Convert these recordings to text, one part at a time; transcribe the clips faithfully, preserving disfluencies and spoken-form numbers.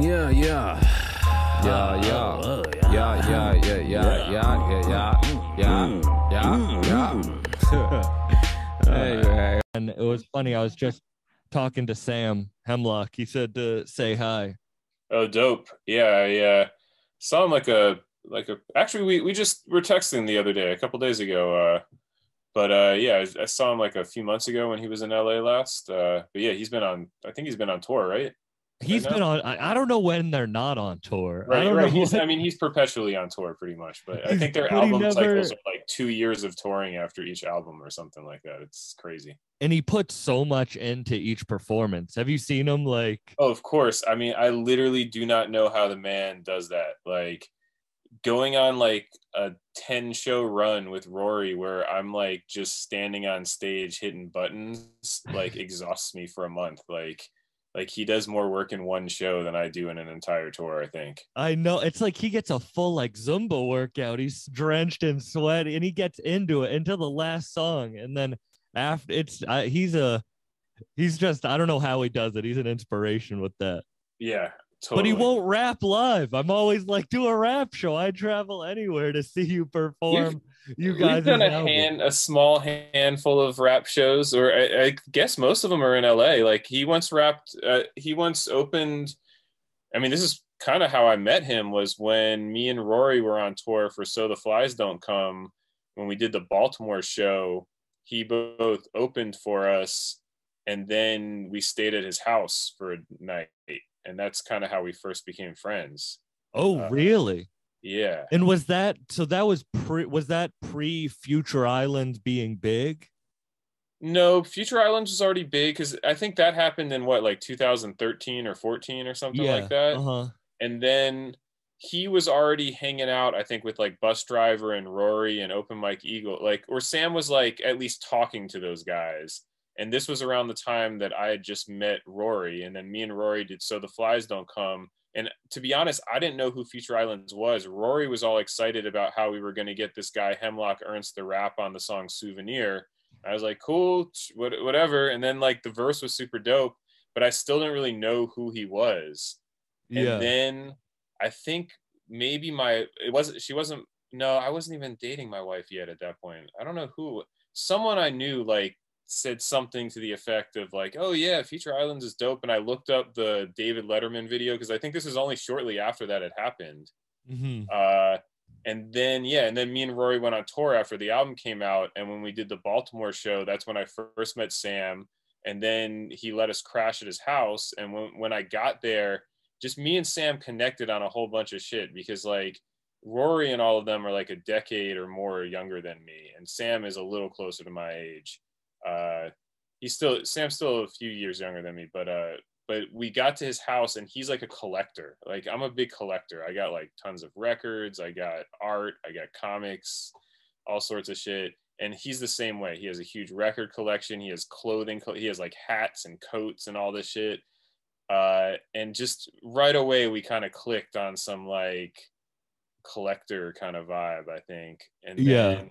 Yeah, yeah. Yeah, yeah. Yeah, yeah, yeah, yeah, yeah, yeah, yeah, yeah, yeah. Anyway. And it was funny, I was just talking to Sam Hemlock. He said to say hi. Oh, dope. Yeah, yeah. Saw him like a like a actually we we just were texting the other day, a couple days ago. Uh But uh, yeah, I, I saw him like a few months ago when he was in L A last. Uh, but yeah, he's been on. I think he's been on tour, right? He's right been now? on. I, I don't know when they're not on tour. Right, I don't right. Know he's, I mean, he's perpetually on tour, pretty much. But I think their album never... cycles are like two years of touring after each album or something like that. It's crazy. And he puts so much into each performance. Have you seen him? Like, oh, of course. I mean, I literally do not know how the man does that. Like. Going on like a ten show run with Rory where I'm like just standing on stage hitting buttons like exhausts me for a month. Like like he does more work in one show than I do in an entire tour, I think. I know. It's like he gets a full like Zumba workout. He's drenched in sweat and he gets into it until the last song. And then after it's I, he's a he's just I don't know how he does it. He's an inspiration with that. Yeah. Totally. But he won't rap live. I'm always like, do a rap show. I travel anywhere to see you perform. You've, you guys we've done a, hand, a small handful of rap shows, or I, I guess most of them are in L A. Like he once rapped, uh, he once opened. I mean, this is kind of how I met him was when me and Rory were on tour for So the Flies Don't Come. When we did the Baltimore show, he both opened for us and then we stayed at his house for a night. And that's kind of how we first became friends. Oh, uh, really? Yeah. And was that so? That was pre. Was that pre Future Islands being big? No, Future Islands was already big because I think that happened in what, like two thousand thirteen or fourteen or something yeah, like that. Uh-huh. And then he was already hanging out, I think, with like Bus Driver and Rory and Open Mike Eagle, like, or Sam was like at least talking to those guys. And this was around the time that I had just met Rory, and then me and Rory did So the Flies Don't Come. And to be honest, I didn't know who Future Islands was. Rory was all excited about how we were going to get this guy Hemlock Ernst the rap on the song Souvenir. I was like, cool, whatever. And then like the verse was super dope, but I still didn't really know who he was. Yeah. And then I think maybe my, it wasn't, she wasn't, no, I wasn't even dating my wife yet at that point. I don't know who, someone I knew like, said something to the effect of like, oh yeah, Future Islands is dope. And I looked up the David Letterman video because I think this was only shortly after that had happened. Mm-hmm. uh, and then, yeah, and then me and Rory went on tour after the album came out. And when we did the Baltimore show, that's when I first met Sam. And then he let us crash at his house. And when, when I got there, just me and Sam connected on a whole bunch of shit because like Rory and all of them are like a decade or more younger than me. And Sam is a little closer to my age. uh he's still Sam's still a few years younger than me, but uh but we got to his house and he's like a collector. Like I'm a big collector. I got like tons of records, I got art, I got comics, all sorts of shit. And he's the same way. He has a huge record collection, he has clothing, he has like hats and coats and all this shit. Uh and just right away we kind of clicked on some like collector kind of vibe, I think. And then, yeah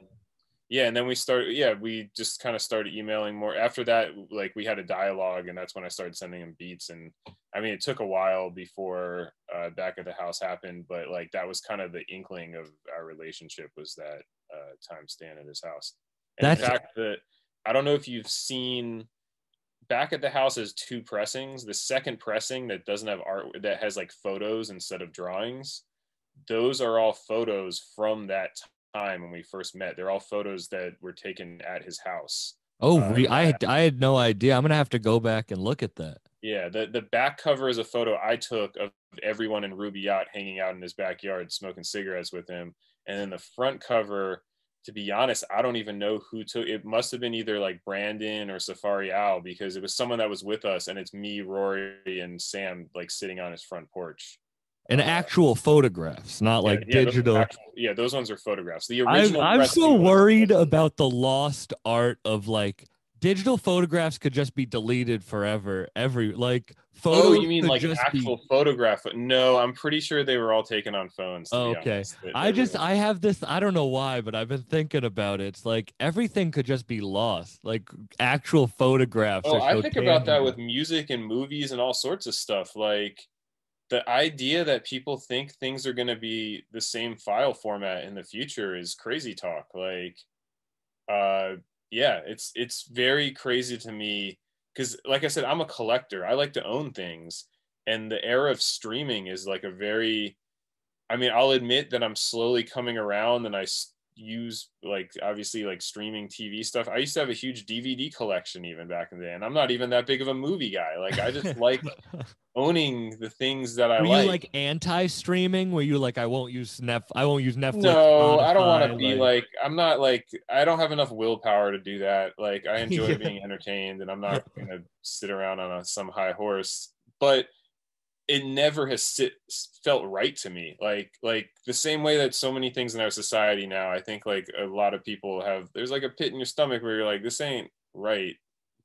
Yeah, and then we started, yeah, we just kind of started emailing more. After that, like, we had a dialogue, and that's when I started sending him beats. And, I mean, it took a while before uh, Back at the House happened, but, like, that was kind of the inkling of our relationship was that uh, time staying at his house. And that's... in fact, the, I don't know if you've seen, Back at the House has two pressings. The second pressing that doesn't have art, that has, like, photos instead of drawings, those are all photos from that time. time when we first met. They're all photos that were taken at his house. Oh, uh, I had, I had no idea. I'm gonna have to go back and look at that. Yeah, the the back cover is a photo I took of everyone in Ruby Yacht hanging out in his backyard smoking cigarettes with him. And then the front cover, to be honest, I don't even know who took it. Must have been either like Brandon or Safari Owl, because it was someone that was with us, and it's me, Rory, and Sam like sitting on his front porch. And actual photographs, not like yeah, yeah, digital. Those actual, yeah, those ones are photographs. The original. I'm, I'm so worried about the lost art of like digital photographs could just be deleted forever. Every like photo. Oh, you mean like actual be... photograph? No, I'm pretty sure they were all taken on phones. Oh, okay. Honest, I just I have this. I don't know why, but I've been thinking about it. It's like everything could just be lost. Like actual photographs. Oh, I think about that with music and movies and all sorts of stuff. Like. the idea that people think things are going to be the same file format in the future is crazy talk. Like, uh, yeah, it's, it's very crazy to me. Cause like I said, I'm a collector. I like to own things. And the era of streaming is like a very, I mean, I'll admit that I'm slowly coming around, and I use like, obviously like streaming T V stuff. I used to have a huge D V D collection even back in the day. And I'm not even that big of a movie guy. Like, I just like owning the things that I like. Were you like anti-streaming? Were you like, I won't use Netflix? I won't use Netflix. No, Spotify, I don't want to be like, like, I'm not like, I don't have enough willpower to do that. Like, I enjoy yeah. being entertained, and I'm not going to sit around on a, some high horse, but it never has sit, felt right to me. Like, like the same way that so many things in our society now, I think like a lot of people have, there's like a pit in your stomach where you're like, this ain't right,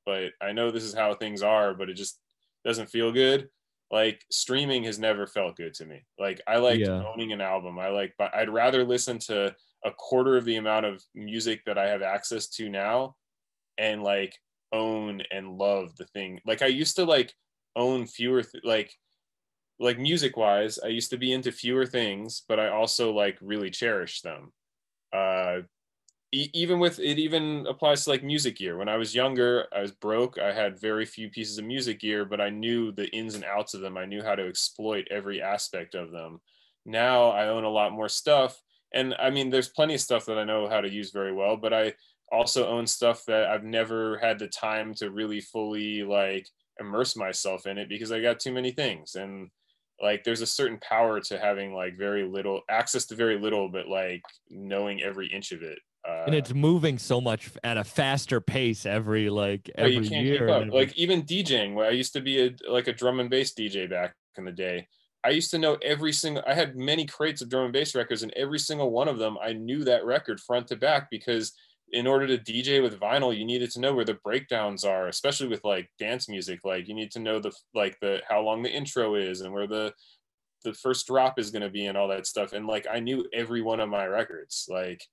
but I know this is how things are, but it just doesn't feel good. Like, streaming has never felt good to me. Like, I like yeah. owning an album. I like, but I'd rather listen to a quarter of the amount of music that I have access to now and like own and love the thing. Like, I used to like own fewer, th like, like music wise, I used to be into fewer things, but I also like really cherish them. Uh, e even with it, even applies to like music gear. When I was younger, I was broke. I had very few pieces of music gear, but I knew the ins and outs of them. I knew how to exploit every aspect of them. Now I own a lot more stuff. And I mean, there's plenty of stuff that I know how to use very well, but I also own stuff that I've never had the time to really fully like immerse myself in it, because I got too many things. And like, there's a certain power to having like very little access to very little, but like knowing every inch of it. Uh, and it's moving so much at a faster pace every like every you can't year. Keep up. Every... Like even DJing, where I used to be a, like a drum and bass D J back in the day, I used to know every single. I had many crates of drum and bass records, and every single one of them, I knew that record front to back, because in order to D J with vinyl, you needed to know where the breakdowns are, especially with like dance music. Like, you need to know the like the how long the intro is and where the the first drop is going to be and all that stuff. And like, I knew every one of my records. Like,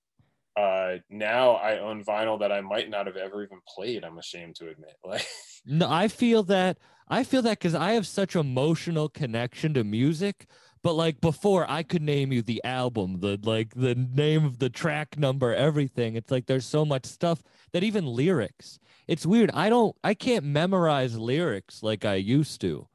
uh, now I own vinyl that I might not have ever even played. I'm ashamed to admit. Like, no, I feel that I feel that because I have such emotional connection to music. But like before, I could name you the album, the like the name of the track number, everything. It's like there's so much stuff that even lyrics. It's weird. I don't I can't memorize lyrics like I used to.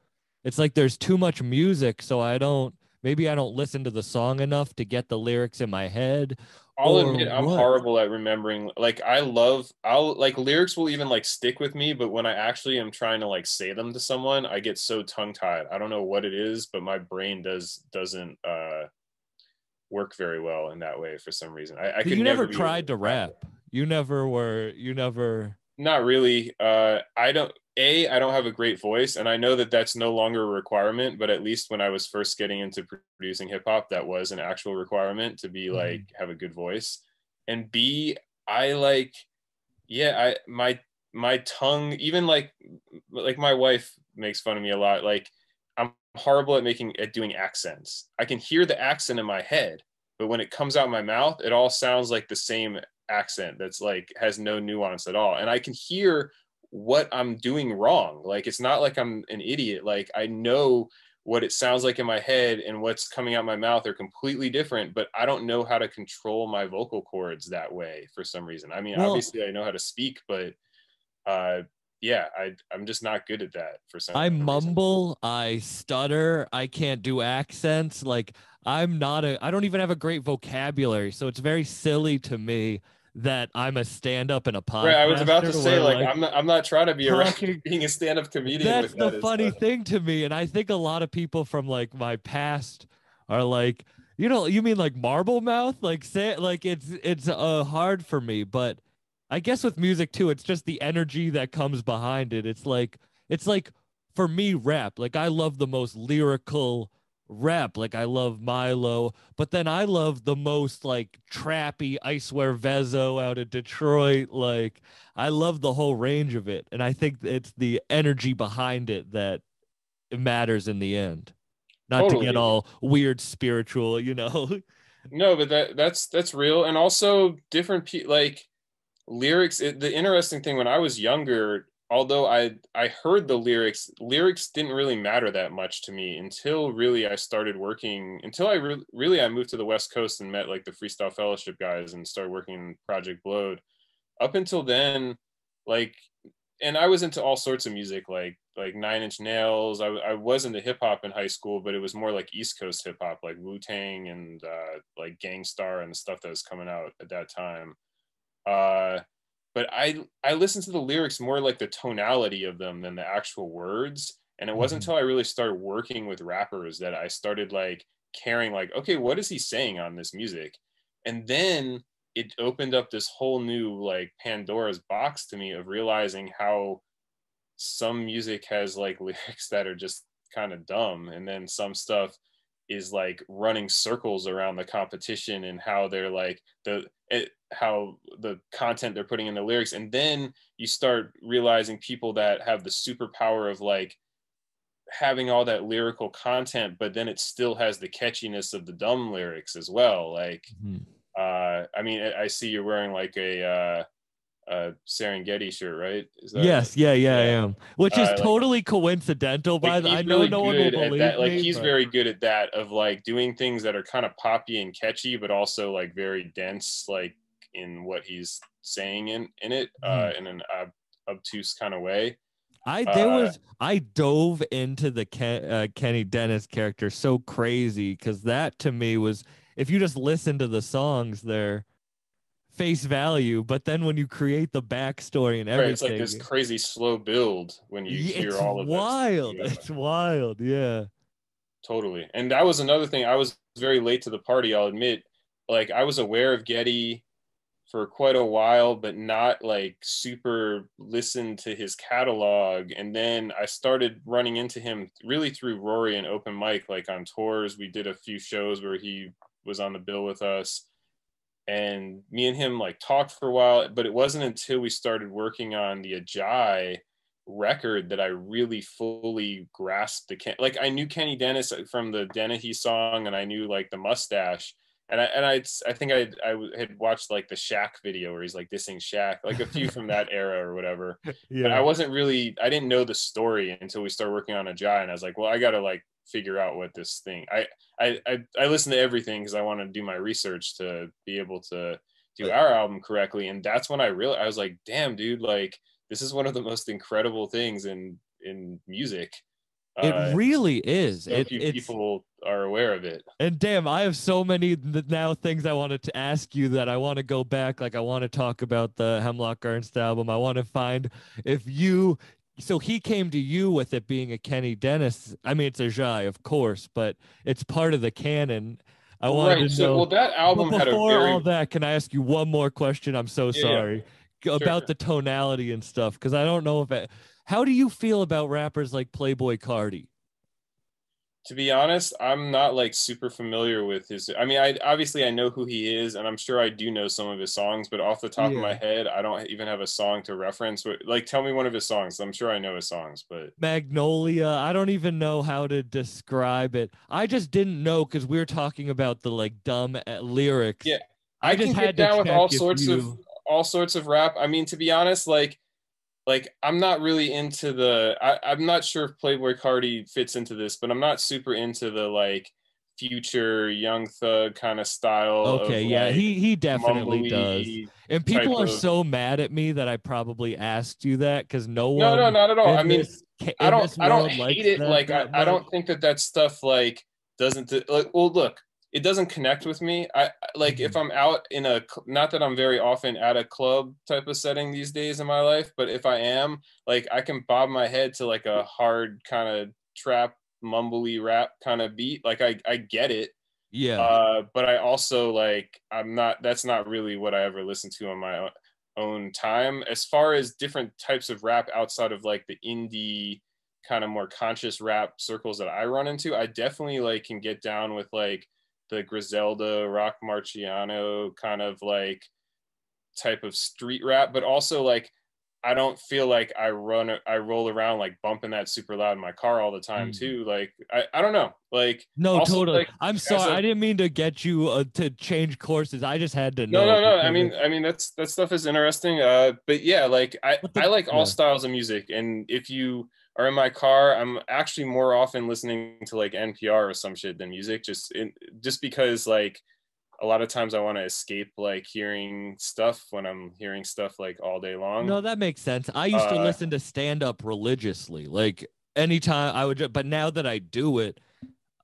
It's like there's too much music, so I don't maybe I don't listen to the song enough to get the lyrics in my head. I'll admit I'm horrible at remembering. Like I love I'll like lyrics will even like stick with me, but when I actually am trying to like say them to someone, I get so tongue tied. I don't know what it is, but my brain does doesn't uh work very well in that way for some reason. I, I could you never, never tried to rap. You never were you never Not really. Uh I don't A, I don't have a great voice, and I know that that's no longer a requirement, but at least when I was first getting into producing hip hop, that was an actual requirement to be like, have a good voice. And B, I like, yeah, I, my, my tongue, even like, like my wife makes fun of me a lot. Like, I'm horrible at making, at doing accents. I can hear the accent in my head, but when it comes out of my mouth, it all sounds like the same accent that's like, has no nuance at all. And I can hear what I'm doing wrong. Like, it's not like I'm an idiot. Like, I know what it sounds like in my head and what's coming out my mouth are completely different, but I don't know how to control my vocal cords that way for some reason. I mean, well, obviously I know how to speak, but uh yeah, I, I'm just not good at that for some I reason. I mumble, I stutter, I can't do accents. Like, I'm not a, I don't even have a great vocabulary. So it's very silly to me that I'm a stand-up and a podcast. Right, I was about to say, like, like I'm, not, I'm not trying to be talking, around being a stand-up comedian. That's with the that funny stuff. thing to me. And I think a lot of people from, like, my past are like, you know, you mean, like, marble mouth? Like, say, like it's, it's uh, hard for me. But I guess with music, too, it's just the energy that comes behind it. It's like, it's like, for me, rap. Like, I love the most lyrical rap. Like, I love Milo, but then I love the most like trappy I Swear Vezo out of Detroit. Like, I love the whole range of it, and I think it's the energy behind it that matters in the end, not totally. to get all weird spiritual, you know. No, but that that's that's real. And also different pe like lyrics, it, the interesting thing when I was younger, although I I heard the lyrics, lyrics didn't really matter that much to me until really I started working, until I re really I moved to the West Coast and met like the Freestyle Fellowship guys and started working in Project Bloat. Up until then, like, and I was into all sorts of music, like like Nine Inch Nails. I, I was into hip hop in high school, but it was more like East Coast hip hop, like Wu-Tang and uh, like Gangstar and the stuff that was coming out at that time. Uh, but I, I listened to the lyrics more like the tonality of them than the actual words. And it wasn't until I really started working with rappers that I started like caring, like, okay, what is he saying on this music? And then it opened up this whole new like Pandora's box to me of realizing how some music has like lyrics that are just kind of dumb. And then some stuff is like running circles around the competition and how they're like the it, how the content they're putting in the lyrics. And then you start realizing people that have the superpower of like having all that lyrical content, but then it still has the catchiness of the dumb lyrics as well. Like, mm-hmm. uh, I mean, I, I see you're wearing like a, uh, Uh, Serengeti shirt, right? Is that yes, yeah, yeah, yeah, I am. Which is uh, totally like, coincidental. By the, I know really no one will believe that. Like me, he's but... very good at that, of like doing things that are kind of poppy and catchy, but also like very dense, like in what he's saying in in it, mm. uh, in an ob obtuse kind of way. I there uh, was I dove into the Ken, uh, Kenny Dennis character so crazy because that to me was, if you just listen to the songs there. Face value, but then when you create the backstory and everything, it's like this crazy slow build when you yeah, hear all of this. It's wild. Yeah. It's wild. Yeah, totally. And that was another thing. I was very late to the party, I'll admit. Like I was aware of Getty for quite a while, but not like super listened to his catalog. And then I started running into him really through Rory and open mic, like on tours. We did a few shows where he was on the bill with us. And me and him like talked for a while, but it wasn't until we started working on the Ajai record that I really fully grasped the Ken like I knew Kenny Dennis from the Dennehy song, and I knew like the mustache, and I and I I think I I had watched like the Shaq video where he's like dissing Shaq, like a few from that era or whatever. Yeah. But I wasn't really I didn't know the story until we started working on Ajai, and I was like, well, I gotta like figure out what this thing I I I, I listen to everything because I want to do my research to be able to do our album correctly. And that's when I realized I was like, damn dude, like this is one of the most incredible things in in music. It uh, really is. So it, few it's, people are aware of it. And damn, I have so many now things I wanted to ask you that I want to go back. Like I want to talk about the Hemlock Ernst album. I want to find if you So he came to you with it being a Kenny Dennis. I mean, it's Ajai, of course, but it's part of the canon. I wanted right. to know. So, well, that album had a very... all that, can I ask you one more question? I'm so yeah, sorry yeah. about sure. the tonality and stuff, because I don't know if. It... How do you feel about rappers like Playboi Carti? To be honest, I'm not like super familiar with his. I mean, I obviously I know who he is, and I'm sure I do know some of his songs, but off the top yeah. of my head, I don't even have a song to reference. Like, tell me one of his songs. I'm sure I know his songs, but Magnolia. I don't even know how to describe it. I just didn't know because we were talking about the like dumb lyrics. Yeah, I, I just can had get down to with all sorts you... of all sorts of rap. I mean, to be honest, like. Like, I'm not really into the, I, I'm not sure if Playboi Carti fits into this, but I'm not super into the, like, Future, Young Thug kind of style. Okay, of, yeah, like, he, he definitely does. And people are of... so mad at me that I probably asked you that, because no one. No, no, not at all. I mean, I don't, I don't hate it. That, like, that I, I don't think that that stuff, like, doesn't, like, well, look. It doesn't connect with me. I like mm-hmm. if I'm out in a, not that I'm very often at a club type of setting these days in my life, but if I am, like I can bob my head to like a hard kind of trap, mumbly rap kind of beat. Like I, I get it. Yeah. Uh, but I also like, I'm not, that's not really what I ever listen to on my own time. As far as different types of rap outside of like the indie kind of more conscious rap circles that I run into, I definitely like can get down with like, the Griselda, Rock Marciano kind of like type of street rap, but also like I don't feel like I run, I roll around like bumping that super loud in my car all the time mm. too. Like, I, I don't know. Like, no, also, totally. Like, I'm sorry. A, I didn't mean to get you uh, to change courses. I just had to know. No, no, no. I mean, I mean, that's, that stuff is interesting. Uh, but yeah, like I, the, I like all yeah. styles of music. And if you are in my car, I'm actually more often listening to like N P R or some shit than music. Just, in, just because like, a lot of times I want to escape like hearing stuff when I'm hearing stuff like all day long. No, that makes sense. I used uh, to listen to stand up religiously, like anytime I would, but now that I do it,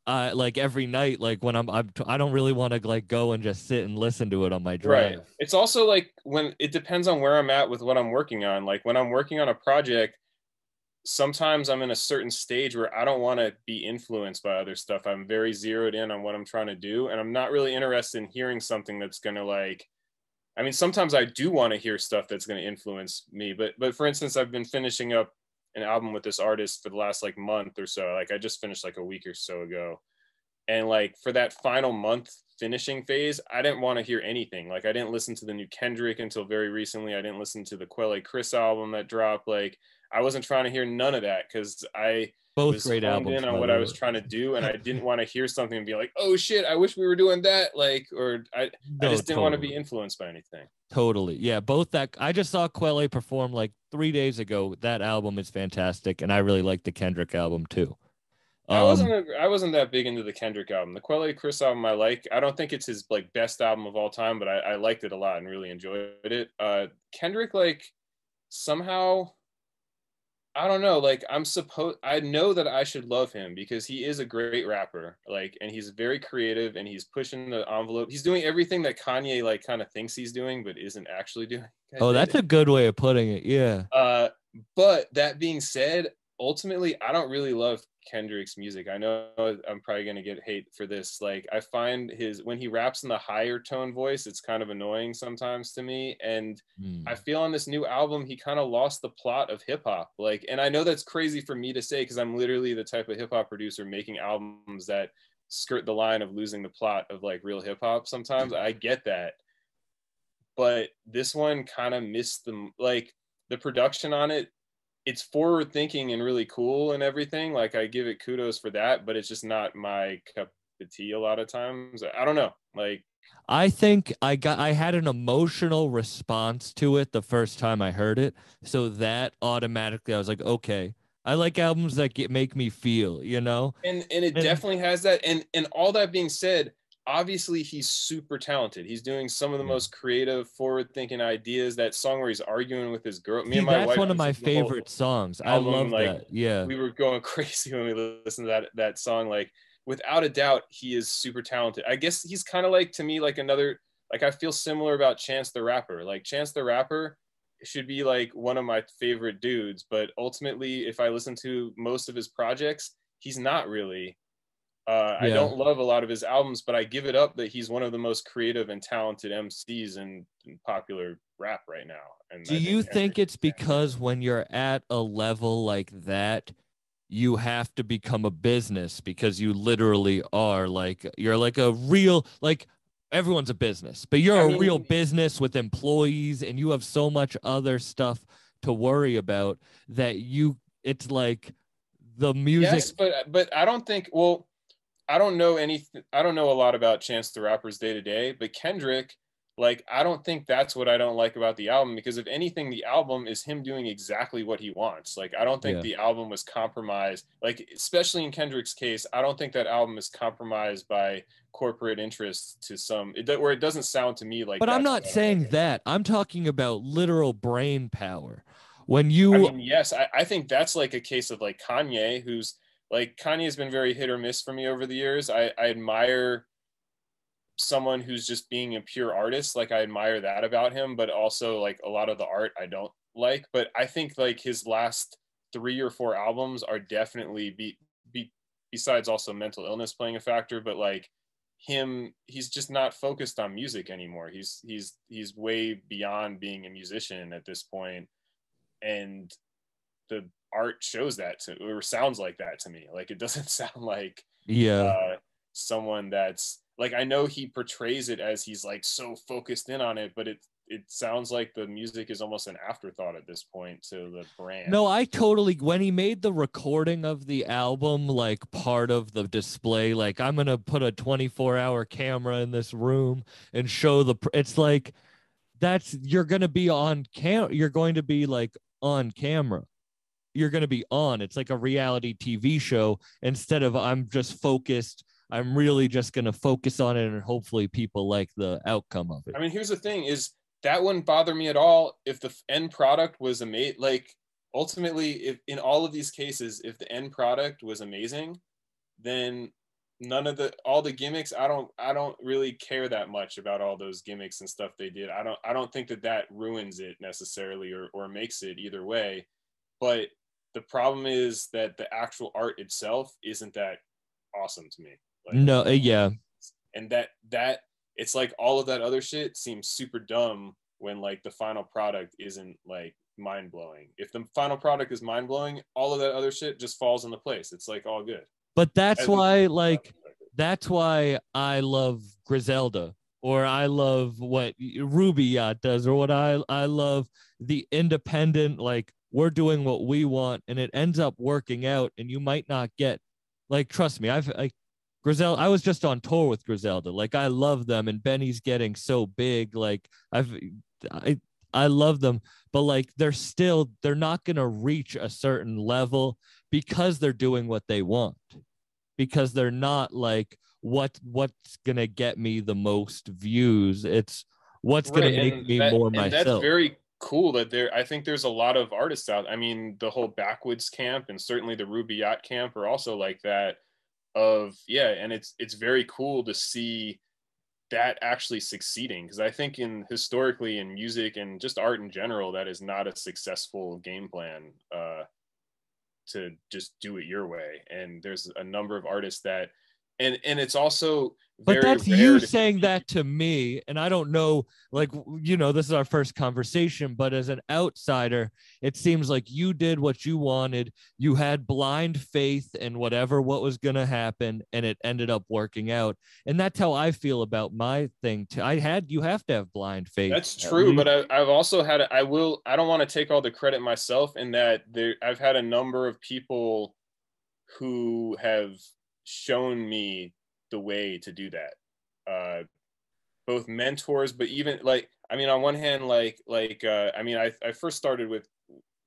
uh, like every night, like when I'm, I'm I don't really want to like go and just sit and listen to it on my drive. Right. It's also like when it depends on where I'm at with what I'm working on. Like when I'm working on a project, sometimes I'm in a certain stage where I don't want to be influenced by other stuff. I'm very zeroed in on what I'm trying to do. And I'm not really interested in hearing something that's going to like, I mean, sometimes I do want to hear stuff that's going to influence me, but, but for instance, I've been finishing up an album with this artist for the last like month or so. Like I just finished like a week or so ago. And like for that final month finishing phase, I didn't want to hear anything. Like I didn't listen to the new Kendrick until very recently. I didn't listen to the Quelle Chris album that dropped. Like I wasn't trying to hear none of that because I Both was great tuned albums, in on what I was trying to do, and I didn't want to hear something and be like, "Oh shit, I wish we were doing that." Like, or I, no, I just didn't totally. want to be influenced by anything. Totally, yeah. Both that I just saw Quelle perform like three days ago. That album is fantastic, and I really like the Kendrick album too. Um, I wasn't a, I wasn't that big into the Kendrick album. The Quelle Chris album I like. I don't think it's his like best album of all time, but I, I liked it a lot and really enjoyed it. Uh, Kendrick like somehow. I don't know, like I'm supposed, I know that I should love him because he is a great rapper, like, and he's very creative and he's pushing the envelope. He's doing everything that Kanye like kind of thinks he's doing, but isn't actually doing. Oh, that's a good way of putting it. Yeah. Uh, but that being said, ultimately, I don't really love Kendrick's music. I know I'm probably going to get hate for this. Like I find his, when he raps in the higher tone voice, it's kind of annoying sometimes to me. And mm. I feel on this new album, he kind of lost the plot of hip hop. Like, and I know that's crazy for me to say, because I'm literally the type of hip hop producer making albums that skirt the line of losing the plot of like real hip hop. Sometimes I get that, but this one kind of missed the, like the production on it. It's forward thinking and really cool and everything. Like I give it kudos for that, but it's just not my cup of tea a lot of times. I don't know. Like I think I got, I had an emotional response to it the first time I heard it. So that automatically I was like, okay, I like albums that get, make me feel, you know? And, and it and, definitely has that. And, and all that being said, obviously he's super talented. He's doing some of the most creative, forward-thinking ideas. That song where he's arguing with his girl, me See, and my that's wife. That's one of my favorite songs. Album. I love like, that. Yeah, we were going crazy when we listened to that that song. Like, without a doubt, he is super talented. I guess he's kind of like to me like another. Like I feel similar about Chance the Rapper. Like Chance the Rapper should be like one of my favorite dudes, but ultimately, if I listen to most of his projects, he's not really. Uh, yeah. I don't love a lot of his albums, but I give it up that he's one of the most creative and talented M Cs in, in popular rap right now. And do you think it's because when you're at a level like that, you have to become a business because you literally are like, you're like a real, like everyone's a business, but you're I mean, a real business with employees and you have so much other stuff to worry about that you, it's like the music. Yes, but, but I don't think, well, I don't know anything. I don't know a lot about Chance the Rapper's day to day, but Kendrick, like, I don't think that's what I don't like about the album, because if anything, the album is him doing exactly what he wants. Like, I don't think yeah. the album was compromised. Like, especially in Kendrick's case, I don't think that album is compromised by corporate interests to some, it, where it doesn't sound to me like. But I'm not saying like that. I'm talking about literal brain power. When you, I mean, yes, I, I think that's like a case of like Kanye, who's. Like Kanye has been very hit or miss for me over the years. I, I admire someone who's just being a pure artist. Like I admire that about him, but also like a lot of the art I don't like. But I think like his last three or four albums are definitely be, be besides also mental illness playing a factor, but like him, he's just not focused on music anymore. He's he's he's way beyond being a musician at this point. And the art shows that to or sounds like that to me. Like it doesn't sound like yeah uh, someone that's like, I know he portrays it as he's like so focused in on it, but it it sounds like the music is almost an afterthought at this point to the brand. No, I totally, when he made the recording of the album, like part of the display, like I'm going to put a twenty-four hour camera in this room and show the, it's like, that's, you're going to be on cam. You're going to be like on camera. You're going to be on. It's like a reality T V show instead of I'm just focused. I'm really just going to focus on it and hopefully people like the outcome of it. I mean, here's the thing is that wouldn't bother me at all if the end product was amazing. Like ultimately, if in all of these cases, if the end product was amazing, then none of the, all the gimmicks, I don't, I don't really care that much about all those gimmicks and stuff they did. I don't, I don't think that that ruins it necessarily or, or makes it either way. But the problem is that the actual art itself isn't that awesome to me. Like, no, yeah. And that, that it's like all of that other shit seems super dumb when like the final product isn't like mind blowing. If the final product is mind blowing, all of that other shit just falls into place. It's like all good. But that's As why, like, that's why I love Griselda, or I love what Ruby Yacht does, or what I, I love the independent, like we're doing what we want and it ends up working out and you might not get, like, trust me, I've like, Griselda, I was just on tour with Griselda. Like, I love them, and Benny's getting so big. Like, I've, I, I love them, but like, they're still, they're not gonna reach a certain level because they're doing what they want, because they're not like what, what's gonna get me the most views. It's what's right, gonna make me that, more and myself. That's very cool that there. I think there's a lot of artists out. I mean, the whole Backwoods camp and certainly the Ruby Yacht camp are also like that. Of yeah, and it's it's very cool to see that actually succeeding, because I think in historically in music and just art in general, that is not a successful game plan uh, to just do it your way. And there's a number of artists that, and and it's also very but that's you saying that to me, and I don't know, like you know, this is our first conversation, but as an outsider, it seems like you did what you wanted. You had blind faith in whatever what was gonna happen, and it ended up working out. And that's how I feel about my thing too. I had you have to have blind faith. That's true, but I, I've also had. I will. I don't want to take all the credit myself in that. There, I've had a number of people who have shown me the way to do that, uh both mentors, but even like I mean on one hand like like uh I mean I, I first started with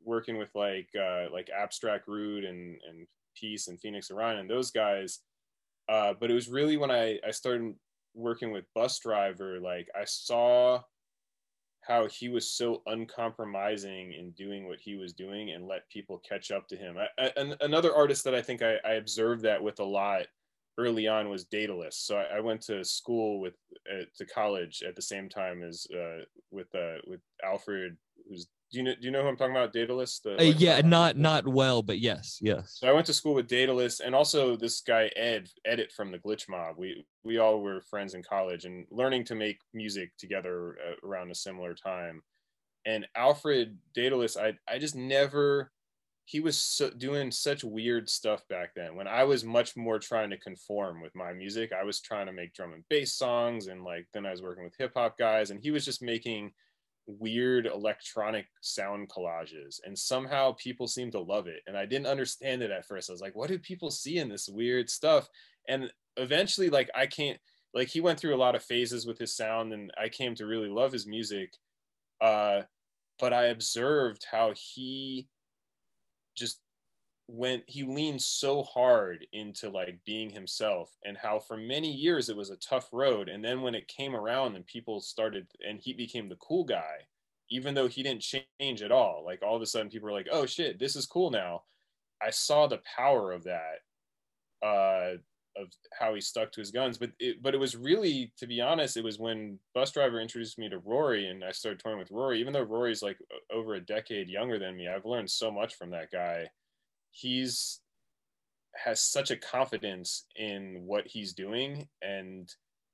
working with like uh like Abstract Rude and and Peace and Phoenix Orion and those guys, uh but it was really when I I started working with Bus Driver, like I saw how he was so uncompromising in doing what he was doing and let people catch up to him. I, I, and another artist that I think I, I observed that with a lot early on was Daedalus. So I, I went to school with uh, to college at the same time as uh, with uh, with Alfred. Who's do you know do you know who I'm talking about? Daedalus. The, uh, like, yeah, not not well, but yes, yes. So I went to school with Daedalus and also this guy Ed Edit from the Glitch Mob. We we all were friends in college and learning to make music together uh, around a similar time. And Alfred Daedalus, I I just never. He was so, doing such weird stuff back then when I was much more trying to conform with my music. I was trying to make drum and bass songs, and like then I was working with hip hop guys, and he was just making weird electronic sound collages, and somehow people seemed to love it. And I didn't understand it at first. I was like, what do people see in this weird stuff? And eventually like I can't, like he went through a lot of phases with his sound, and I came to really love his music. Uh, but I observed how he, just when he leaned so hard into like being himself, and how for many years it was a tough road. And then when it came around and people started, and he became the cool guy, even though he didn't change at all, like all of a sudden people were like, oh shit, this is cool now. I saw the power of that, uh, of how he stuck to his guns. But it, but it was really, to be honest, it was when Bus Driver introduced me to Rory and I started touring with Rory. Even though Rory's like over a decade younger than me, I've learned so much from that guy. He's has such a confidence in what he's doing, and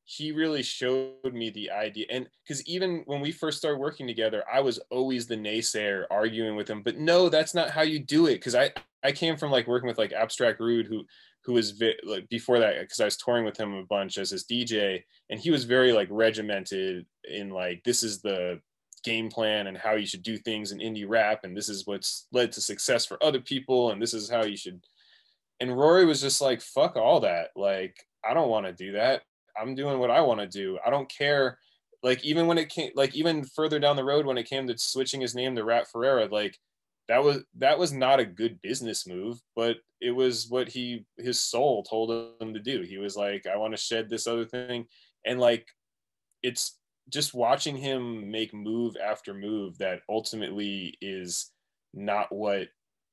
he really showed me the idea. And because even when we first started working together, I was always the naysayer arguing with him, but no, that's not how you do it. Because I I came from like working with like Abstract Rude, who who was like before that, because I was touring with him a bunch as his D J, and he was very like regimented in like, this is the game plan and how you should do things in indie rap, and this is what's led to success for other people, and this is how you should. And Rory was just like, fuck all that. Like, I don't want to do that. I'm doing what I want to do. I don't care. Like, even when it came, like, even further down the road, when it came to switching his name to Rap Ferreira, like, that was, that was not a good business move, but it was what he, his soul told him to do. He was like, I want to shed this other thing. And like, it's just watching him make move after move that ultimately is not what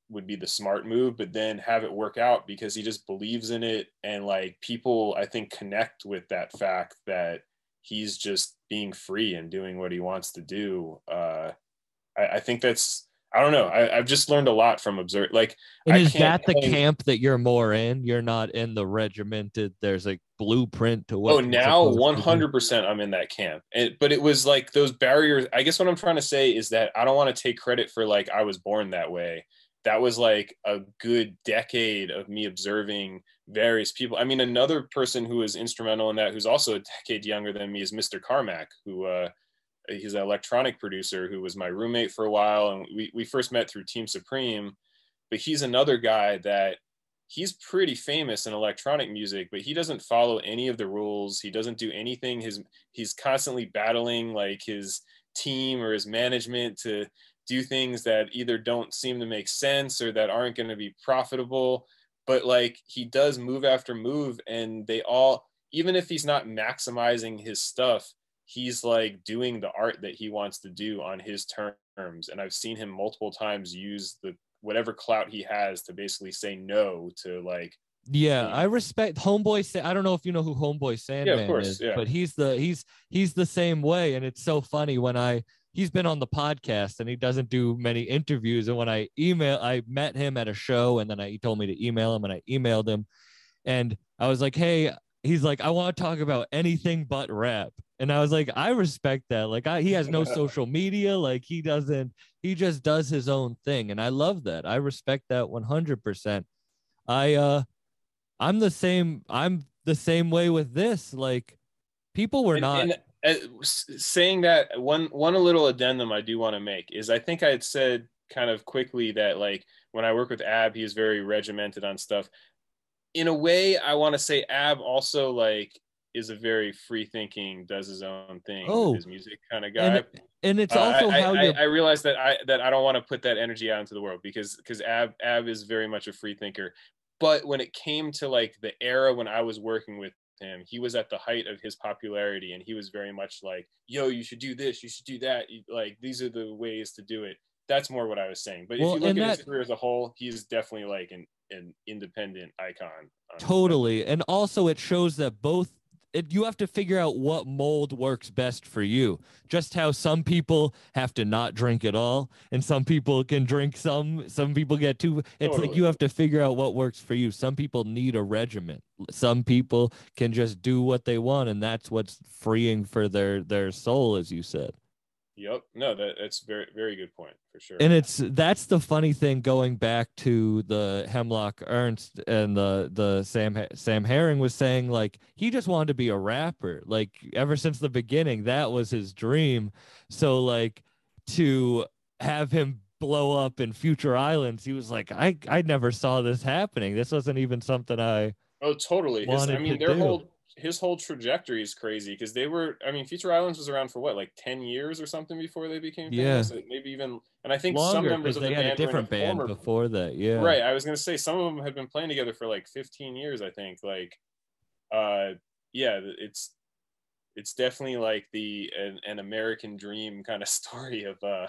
would be the smart move, but then have it work out because he just believes in it. And like, people, I think, connect with that fact that he's just being free and doing what he wants to do. Uh, I, I think that's, I don't know. I, I've just learned a lot from observe. Like, and I is that the claim... camp that you're more in? You're not in the regimented. There's a blueprint to what. Oh, now one hundred percent I'm in that camp. And, but it was like those barriers. I guess what I'm trying to say is that I don't want to take credit for like I was born that way. That was like a good decade of me observing various people. I mean, another person who was instrumental in that, who's also a decade younger than me, is Mr Carmack, who. Uh, He's an electronic producer who was my roommate for a while. And we, we first met through Team Supreme, but he's another guy that he's pretty famous in electronic music, but he doesn't follow any of the rules. He doesn't do anything. His, he's constantly battling like his team or his management to do things that either don't seem to make sense or that aren't going to be profitable. But like, he does move after move, and they all, even if he's not maximizing his stuff, he's like doing the art that he wants to do on his terms. And I've seen him multiple times use the whatever clout he has to basically say no to, like, yeah, you know. I respect Homeboy. Sa- I don't know if you know who Homeboy Sandman yeah, of course, is, yeah. but he's the, he's, he's the same way. And it's so funny when I, he's been on the podcast and he doesn't do many interviews. And when I email, I met him at a show, and then I, he told me to email him, and I emailed him, and I was like, hey, he's like, I want to talk about anything but rap. And I was like, I respect that. Like, I, he has no social media. Like, he doesn't, he just does his own thing. And I love that. I respect that one hundred percent. I, uh, I'm the same. I'm the same way with this. Like, people were and, not and, uh, saying that one, one little addendum I do want to make is I think I had said kind of quickly that, like, when I work with Ab, he is very regimented on stuff. In a way, I want to say Ab also, like, is a very free thinking, does his own thing, oh, his music kind of guy. And, and it's also uh, I, how I, I, I realize that I, that I don't want to put that energy out into the world because, because Ab, Ab is very much a free thinker. But when it came to like the era when I was working with him, he was at the height of his popularity, and he was very much like, yo, you should do this, you should do that. Like, these are the ways to do it. That's more what I was saying. But well, if you look at that, his career as a whole, he's definitely like an, an independent icon. Um, totally. And also it shows that both, It, you have to figure out what mold works best for you. Just how some people have to not drink at all, and some people can drink some, some people get too, it's totally. Like you have to figure out what works for you. Some people need a regimen. Some people can just do what they want, and that's what's freeing for their, their soul, as you said. Yep. No, that, that's very, very good point for sure. And it's, that's the funny thing, going back to the Hemlock Ernst and the, the Sam, Sam Herring was saying, like, he just wanted to be a rapper. Like, ever since the beginning, that was his dream. So like, to have him blow up in Future Islands, he was like, I, I never saw this happening. This wasn't even something I, oh, totally. His, I mean, their do. whole, his whole trajectory is crazy because they were, I mean, Future Islands was around for what, like ten years or something before they became famous? Yeah. Maybe even, and I think Longer, some members of the band had a different were in a band former, before that. Yeah. Right. I was going to say some of them had been playing together for like fifteen years, I think. Like, uh, yeah, it's, it's definitely like the, an, an American dream kind of story of uh,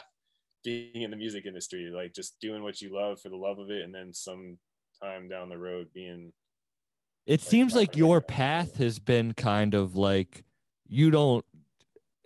being in the music industry, like just doing what you love for the love of it. And then sometime down the road being, It seems like your path has been kind of like you don't,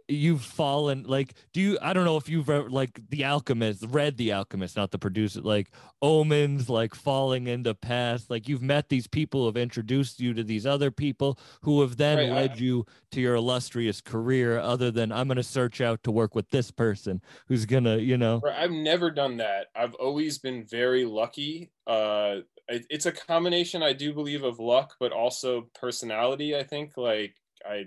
you've fallen like, do you, I don't know if you've read like The Alchemist, read The Alchemist, not the producer, like Omens, like falling into past, like you've met these people who have introduced you to these other people who have then right, led I, you to your illustrious career other than I'm going to search out to work with this person who's going to, you know. I've never done that. I've always been very lucky. Uh, it's a combination, I do believe, of luck, but also personality. I think like I,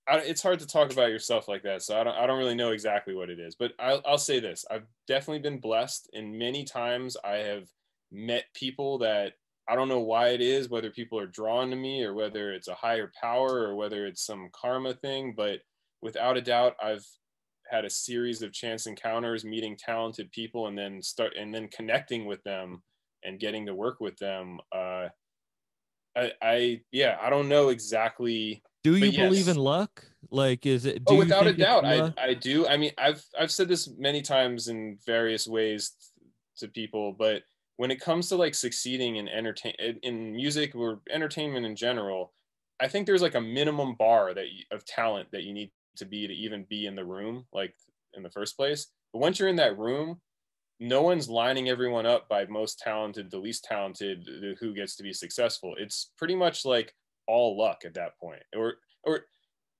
I I, it's hard to talk about yourself like that, so I don't, I don't really know exactly what it is. But I'll, I'll say this. I've definitely been blessed, and many times I have met people that I don't know why it is, whether people are drawn to me or whether it's a higher power or whether it's some karma thing. But without a doubt, I've had a series of chance encounters, meeting talented people, and then start and then connecting with them and getting to work with them. Uh, I, I yeah, I don't know exactly. Do you yes. believe in luck? Like, is it? Do oh, without a doubt, I, I do. I mean, I've I've said this many times in various ways to people, but when it comes to like succeeding in entertain in music or entertainment in general, I think there's like a minimum bar that you, of talent that you need to be to even be in the room, like in the first place. But once you're in that room, no one's lining everyone up by most talented, the least talented, who gets to be successful. It's pretty much like all luck at that point, or or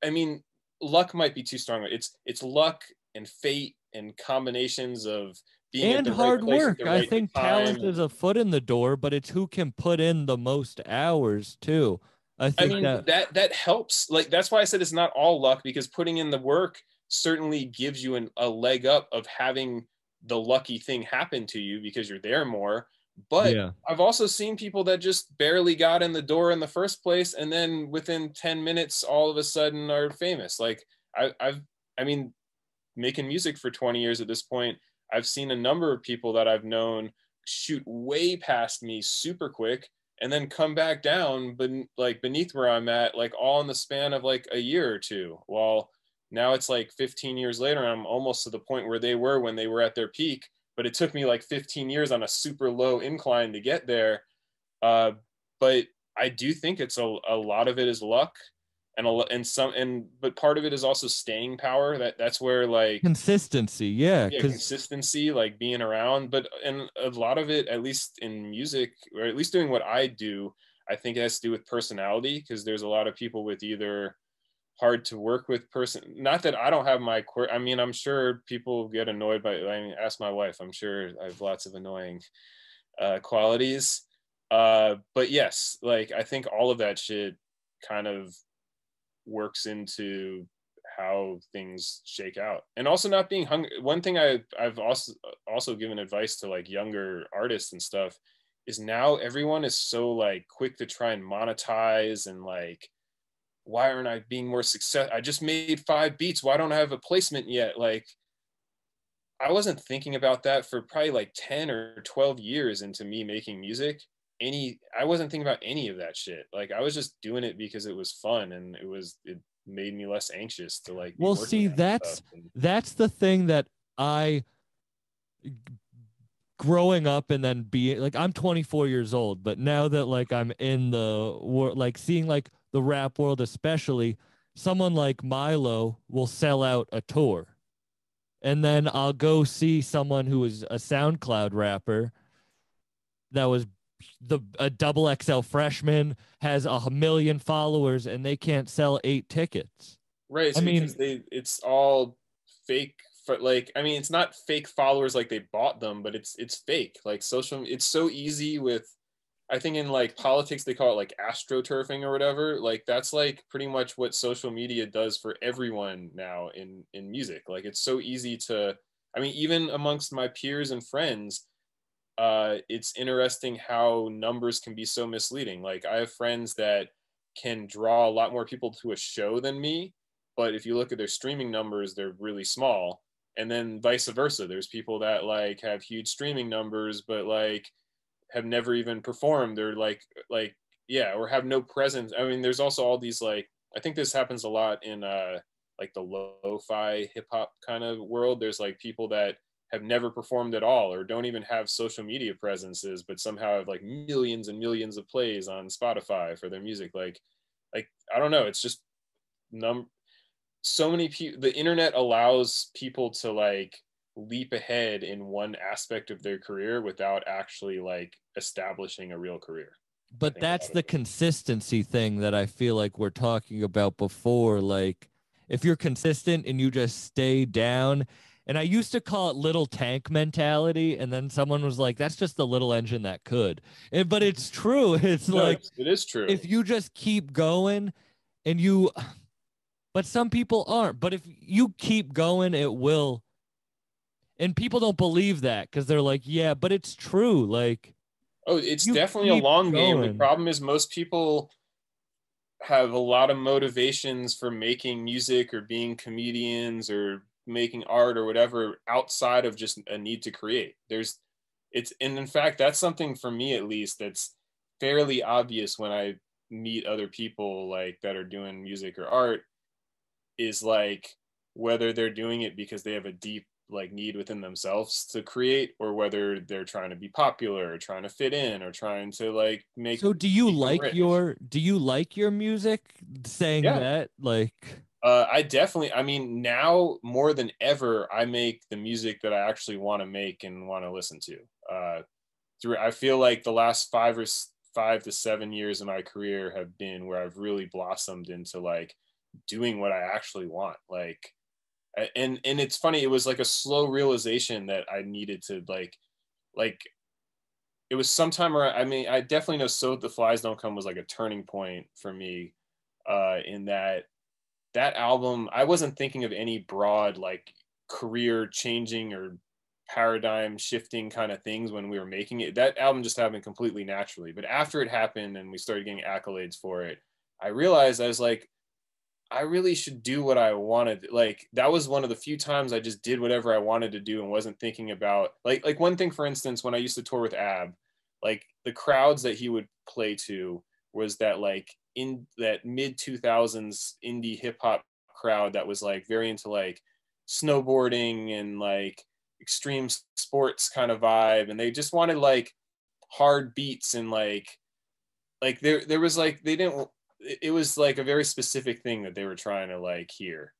I mean, luck might be too strong. It's it's luck and fate and combinations of being and hard work. I think talent is a foot in the door, but it's who can put in the most hours too. I think I mean, that-, that that helps. Like, that's why I said it's not all luck, because putting in the work certainly gives you an, a leg up of having the lucky thing happen to you because you're there more. But yeah. I've also seen people that just barely got in the door in the first place, and then within ten minutes, all of a sudden are famous. Like I, I've, I mean, making music for twenty years at this point, I've seen a number of people that I've known shoot way past me super quick and then come back down, but like beneath where I'm at, like all in the span of like a year or two. Well, now it's like fifteen years later, and I'm almost to the point where they were when they were at their peak. But it took me like fifteen years on a super low incline to get there. Uh, but I do think it's a, a lot of it is luck, and a, and some and but part of it is also staying power. That that's where like consistency, yeah, yeah consistency, like being around. But and a lot of it, at least in music, or at least doing what I do, I think it has to do with personality, because there's a lot of people with either hard to work with person. Not that I don't have my quirk. I mean, I'm sure people get annoyed by. I mean, ask my wife. I'm sure I have lots of annoying uh, qualities. Uh, but yes, like I think all of that shit kind of works into how things shake out, and also not being hungry. One thing I I've also also given advice to like younger artists and stuff is now everyone is so like quick to try and monetize and like, why aren't I being more successful? I just made five beats. Why don't I have a placement yet? Like, I wasn't thinking about that for probably like ten or twelve years into me making music. Any, I wasn't thinking about any of that shit. Like, I was just doing it because it was fun, and it was, it made me less anxious to like. Well, see, that's, that's the thing that I, growing up and then being like, I'm twenty-four years old, but now that like I'm in the world, like seeing like the rap world, especially someone like Milo will sell out a tour, and then I'll go see someone who is a SoundCloud rapper that was the a double X L freshman, has a million followers, and they can't sell eight tickets. Right. So I mean, they, it's all fake. For like, I mean, it's not fake followers like they bought them, but it's it's fake. Like social, it's so easy with. I think in like politics, they call it like astroturfing or whatever. Like that's like pretty much what social media does for everyone now in, in music. Like it's so easy to, I mean, even amongst my peers and friends, uh, it's interesting how numbers can be so misleading. Like I have friends that can draw a lot more people to a show than me, but if you look at their streaming numbers, they're really small. And then vice versa. There's people that like have huge streaming numbers, but like, have never even performed, or like like yeah or have no presence. I mean, there's also all these like, I think this happens a lot in uh like the lo-fi hip-hop kind of world. There's like people that have never performed at all or don't even have social media presences, but somehow have like millions and millions of plays on Spotify for their music. Like like I don't know, it's just num so many people, the internet allows people to like leap ahead in one aspect of their career without actually like establishing a real career. But that's the consistency thing that I feel like we're talking about before. Like if you're consistent and you just stay down, and I used to call it little tank mentality, and then someone was like, that's just the little engine that could. And, but it's true. It's no, like, it is true. If you just keep going and you, But some people aren't. But if you keep going, it will. And people don't believe that because they're like, yeah, but it's true. Like, oh, it's definitely a long game. The problem is most people have a lot of motivations for making music or being comedians or making art or whatever outside of just a need to create. There's it's and in fact, that's something for me, at least, that's fairly obvious when I meet other people like that are doing music or art, is like whether they're doing it because they have a deep like need within themselves to create, or whether they're trying to be popular or trying to fit in or trying to like make. So do you like rich. your do you like your music saying yeah. that like uh I definitely, I mean, now more than ever, I make the music that I actually want to make and want to listen to. Uh through I feel like the last five or five to seven years of my career have been where I've really blossomed into like doing what I actually want. Like, and and it's funny, it was like a slow realization that I needed to like like it was sometime around, I mean, I definitely know So the Flies Don't Come was like a turning point for me, uh in that that album I wasn't thinking of any broad like career changing or paradigm shifting kind of things when we were making it. That album just happened completely naturally. But after it happened and we started getting accolades for it, I realized I was like, I really should do what I wanted. Like, that was one of the few times I just did whatever I wanted to do and wasn't thinking about like, like one thing, for instance, when I used to tour with Ab, like the crowds that he would play to was that like in that mid two thousands indie hip hop crowd that was like very into like snowboarding and like extreme sports kind of vibe. And they just wanted like hard beats and like, like there, there was like, they didn't, it was like a very specific thing that they were trying to like hear.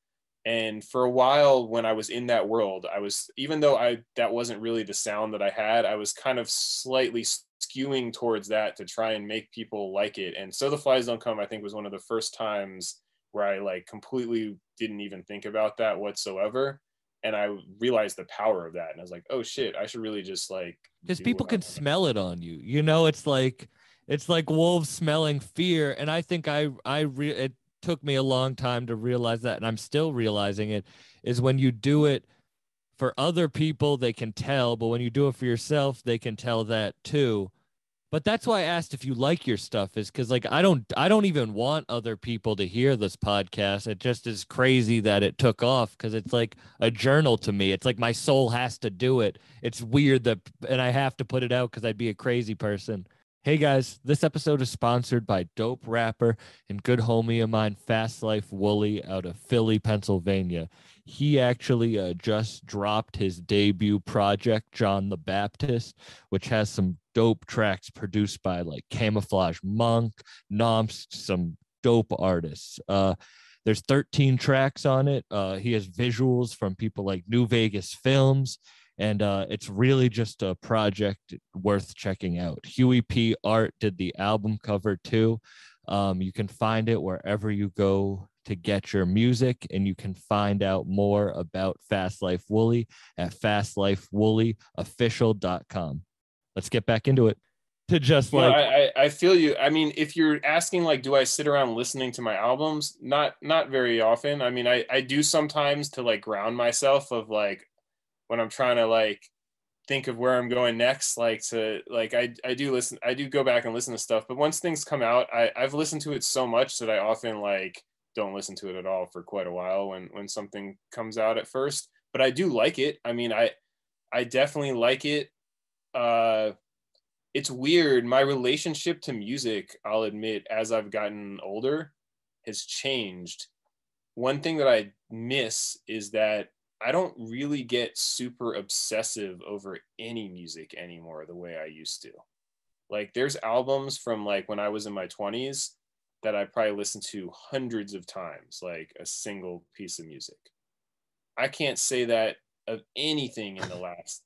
And for a while when I was in that world, I was, even though I, that wasn't really the sound that I had, I was kind of slightly skewing towards that to try and make people like it. And So the Flies Don't Come, I think, was one of the first times where I like completely didn't even think about that whatsoever. And I realized the power of that. And I was like, oh shit, I should really just like, because people can smell it on you. You know, it's like, It's like wolves smelling fear. And I think I, I re it took me a long time to realize that. And I'm still realizing it, is when you do it for other people, they can tell. But when you do it for yourself, they can tell that too. But that's why I asked if you like your stuff, is because like, I don't, I don't even want other people to hear this podcast. It just is crazy that it took off, because it's like a journal to me. It's like my soul has to do it. It's weird that, and I have to put it out because I'd be a crazy person. Hey guys, this episode is sponsored by dope rapper and good homie of mine, Fast Life Wooly, out of Philly, Pennsylvania. He actually uh, just dropped his debut project, John the Baptist, which has some dope tracks produced by like Camouflage Monk, Nomps, some dope artists. Uh, there's thirteen tracks on it. Uh, he has visuals from people like New Vegas Films. And uh, it's really just a project worth checking out. Huey P. Art did the album cover too. Um, you can find it wherever you go to get your music, and you can find out more about Fast Life Wooly at fast life wooly official dot com. Let's get back into it. To just like, yeah, I, I feel you. I mean, if you're asking like, do I sit around listening to my albums? Not not very often. I mean, I I do sometimes to like ground myself of like, when I'm trying to like think of where I'm going next, like to like I, I do listen, I do go back and listen to stuff. But once things come out, I, I've listened to it so much that I often like don't listen to it at all for quite a while when when something comes out at first. But I do like it. I mean, I I definitely like it. Uh, it's weird. My relationship to music, I'll admit, as I've gotten older, has changed. One thing that I miss is that I don't really get super obsessive over any music anymore the way I used to. Like, there's albums from like when I was in my twenties that I probably listened to hundreds of times, like a single piece of music. I can't say that of anything in the last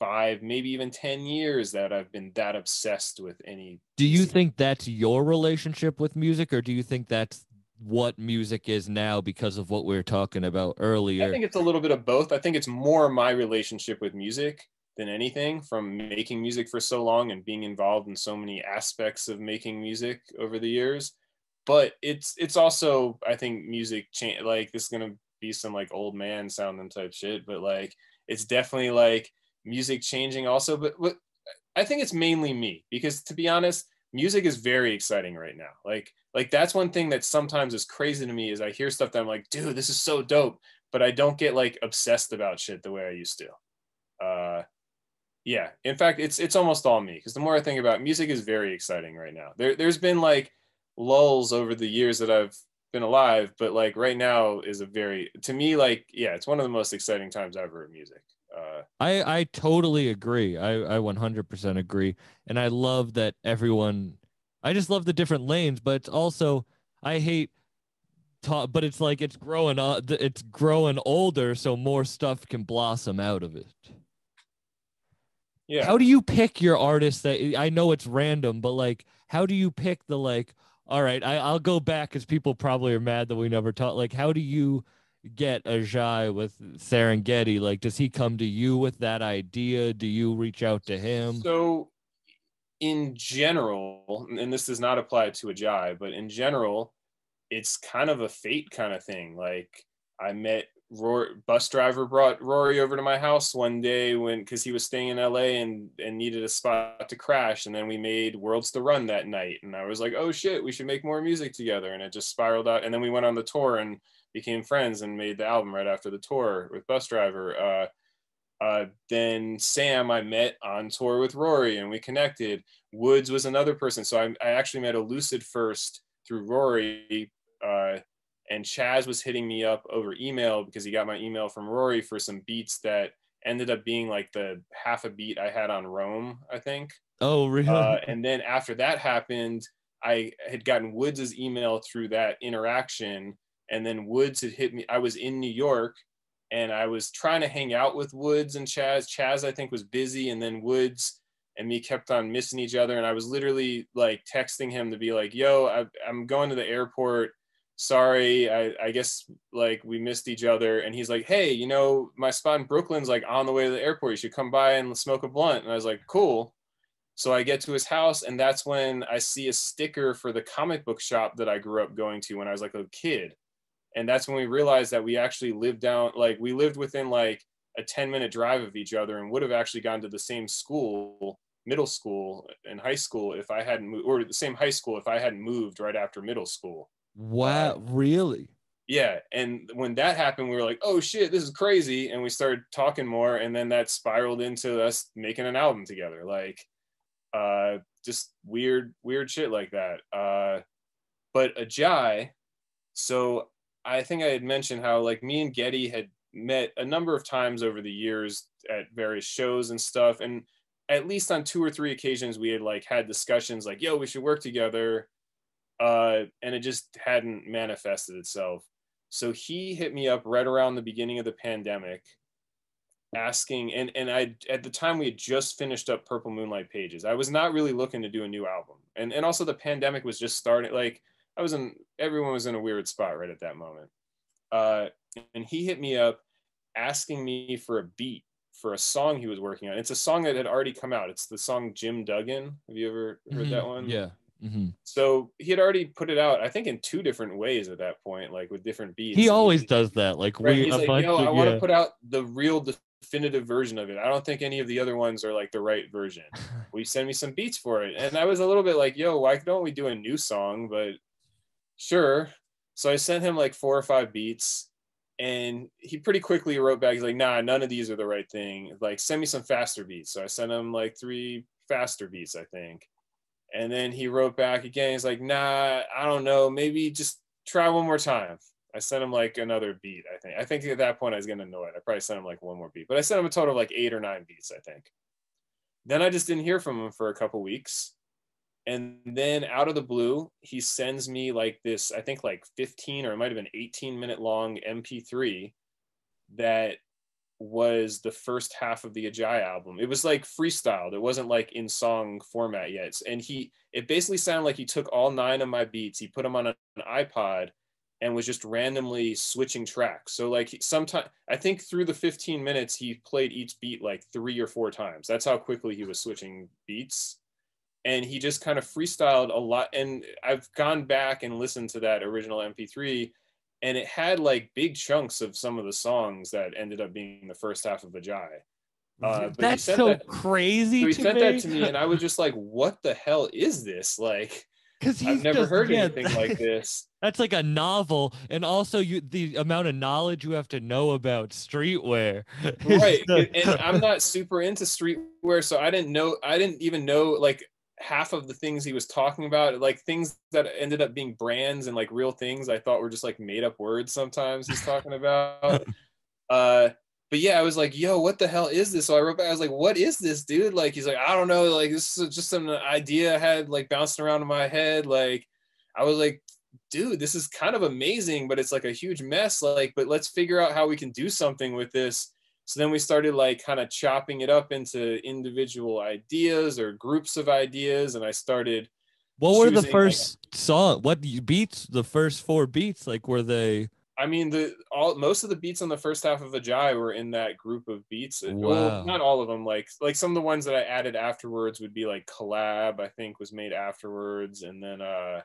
five, maybe even ten years that I've been that obsessed with any. Do you think that's your relationship with music, or do you think that's what music is now because of what we were talking about earlier? I think it's a little bit of both. I think it's more my relationship with music than anything, from making music for so long and being involved in so many aspects of making music over the years. but it's it's also, I think, music change, like this is gonna be some like old man sounding type shit, but like it's definitely like music changing also. But what I think it's mainly me, because to be honest, music is very exciting right now. Like, like that's one thing that sometimes is crazy to me, is I hear stuff that I'm like, dude, this is so dope, but I don't get like obsessed about shit the way I used to. Uh, yeah, in fact, it's it's almost all me, because the more I think about it, music is very exciting right now. There, there's been like lulls over the years that I've been alive, but like right now is a very, to me, like, yeah, it's one of the most exciting times ever in music. Uh, I, I totally agree. I, I one hundred percent agree. And I love that everyone, I just love the different lanes, but it's also, I hate talk, but it's like, it's growing up, it's growing older, so more stuff can blossom out of it. Yeah. How do you pick your artists? That, I know it's random, but like, how do you pick the, like, all right, I, I'll go back, because people probably are mad that we never talked. Like, how do you get Ajai with Serengeti? Like, does he come to you with that idea? Do you reach out to him? So in general, and this does not apply to Ajai, but in general, it's kind of a fate kind of thing. Like, I met Rory, Bus Driver brought Rory over to my house one day when, because he was staying in L A and and needed a spot to crash, and then we made Worlds to Run that night, and I was like, oh shit, we should make more music together, and it just spiraled out, and then we went on the tour and became friends and made the album right after the tour with Bus Driver. Uh, uh, then Sam I met on tour with Rory, and we connected. Woods was another person. So I, I actually met Elucid first through Rory, uh, and Chaz was hitting me up over email because he got my email from Rory for some beats that ended up being like the half a beat I had on Rome, I think. Oh, really? Uh, and then after that happened, I had gotten Woods' email through that interaction. And then Woods had hit me. I was in New York and I was trying to hang out with Woods and Chaz. Chaz, I think, was busy. And then Woods and me kept on missing each other. And I was literally like texting him to be like, yo, I, I'm going to the airport. Sorry, I, I guess like we missed each other. And he's like, hey, you know, my spot in Brooklyn's like on the way to the airport. You should come by and smoke a blunt. And I was like, cool. So I get to his house, and that's when I see a sticker for the comic book shop that I grew up going to when I was like a kid. And that's when we realized that we actually lived down, like we lived within like a ten minute drive of each other, and would have actually gone to the same school, middle school and high school, if I hadn't moved, or the same high school if I hadn't moved right after middle school. Wow, uh, really? Yeah. And when that happened, we were like, oh shit, this is crazy. And we started talking more. And then that spiraled into us making an album together. Like uh, just weird, weird shit like that. Uh, but Ajai, so I think I had mentioned how like me and Getty had met a number of times over the years at various shows and stuff. And at least on two or three occasions, we had like had discussions like, yo, we should work together. Uh, and it just hadn't manifested itself. So he hit me up right around the beginning of the pandemic asking, and, and I, at the time we had just finished up Purple Moonlight Pages. I was not really looking to do a new album. And, and also the pandemic was just starting, like, I was in, everyone was in a weird spot right at that moment. Uh, and he hit me up asking me for a beat for a song he was working on. It's a song that had already come out. It's the song Jim Duggan. Have you ever heard mm-hmm. that one? Yeah. Mm-hmm. So he had already put it out, I think, in two different ways at that point, like with different beats. He always he, does that. Like, right? we, He's like, bunch Yo, of, I want to yeah. put out the real definitive version of it. I don't think any of the other ones are like the right version. Will you send me some beats for it? And I was a little bit like, yo, why don't we do a new song? But sure. So I sent him like four or five beats, and he pretty quickly wrote back. He's like, nah, none of these are the right thing. Like, send me some faster beats. So I sent him like three faster beats, I think. And then he wrote back again. He's like, nah, I don't know. Maybe just try one more time. I sent him like another beat, I think. I think at that point I was getting annoyed. I probably sent him like one more beat, but I sent him a total of like eight or nine beats, I think. Then I just didn't hear from him for a couple weeks. And then out of the blue, he sends me like this, I think like fifteen or it might have been eighteen minute long M P three that was the first half of the Ajai album. It was like freestyled. It wasn't like in song format yet. And he, it basically sounded like he took all nine of my beats, he put them on an iPod and was just randomly switching tracks. So like sometimes, I think through the fifteen minutes, he played each beat like three or four times. That's how quickly he was switching beats. and he just kind of freestyled a lot. And I've gone back and listened to that original M P three, and it had like big chunks of some of the songs that ended up being the first half of Ajai. Uh, but That's so that, crazy. So he to sent me. that to me, and I was just like, "What the hell is this?" Like, because I've never just, heard yeah, anything that, like this. That's like a novel, and also you the amount of knowledge you have to know about streetwear. Right, and, and I'm not super into streetwear, so I didn't know. I didn't even know like half of the things he was talking about, like things that ended up being brands and like real things I thought were just like made up words. Sometimes he's talking about. uh But yeah, I was like, yo, what the hell is this? So I wrote back, I was like, what is this, dude? Like, he's like, I don't know. Like, this is just an idea I had like bouncing around in my head. Like, I was like, dude, this is kind of amazing, but it's like a huge mess. Like, but let's figure out how we can do something with this. So then we started like kind of chopping it up into individual ideas or groups of ideas. And I started. What were the first like, song? What beats, the first four beats? Like, were they? I mean, the all most of the beats on the first half of Ajai were in that group of beats. Wow. Well, not all of them. Like, like some of the ones that I added afterwards would be like Collab, I think, was made afterwards. And then uh,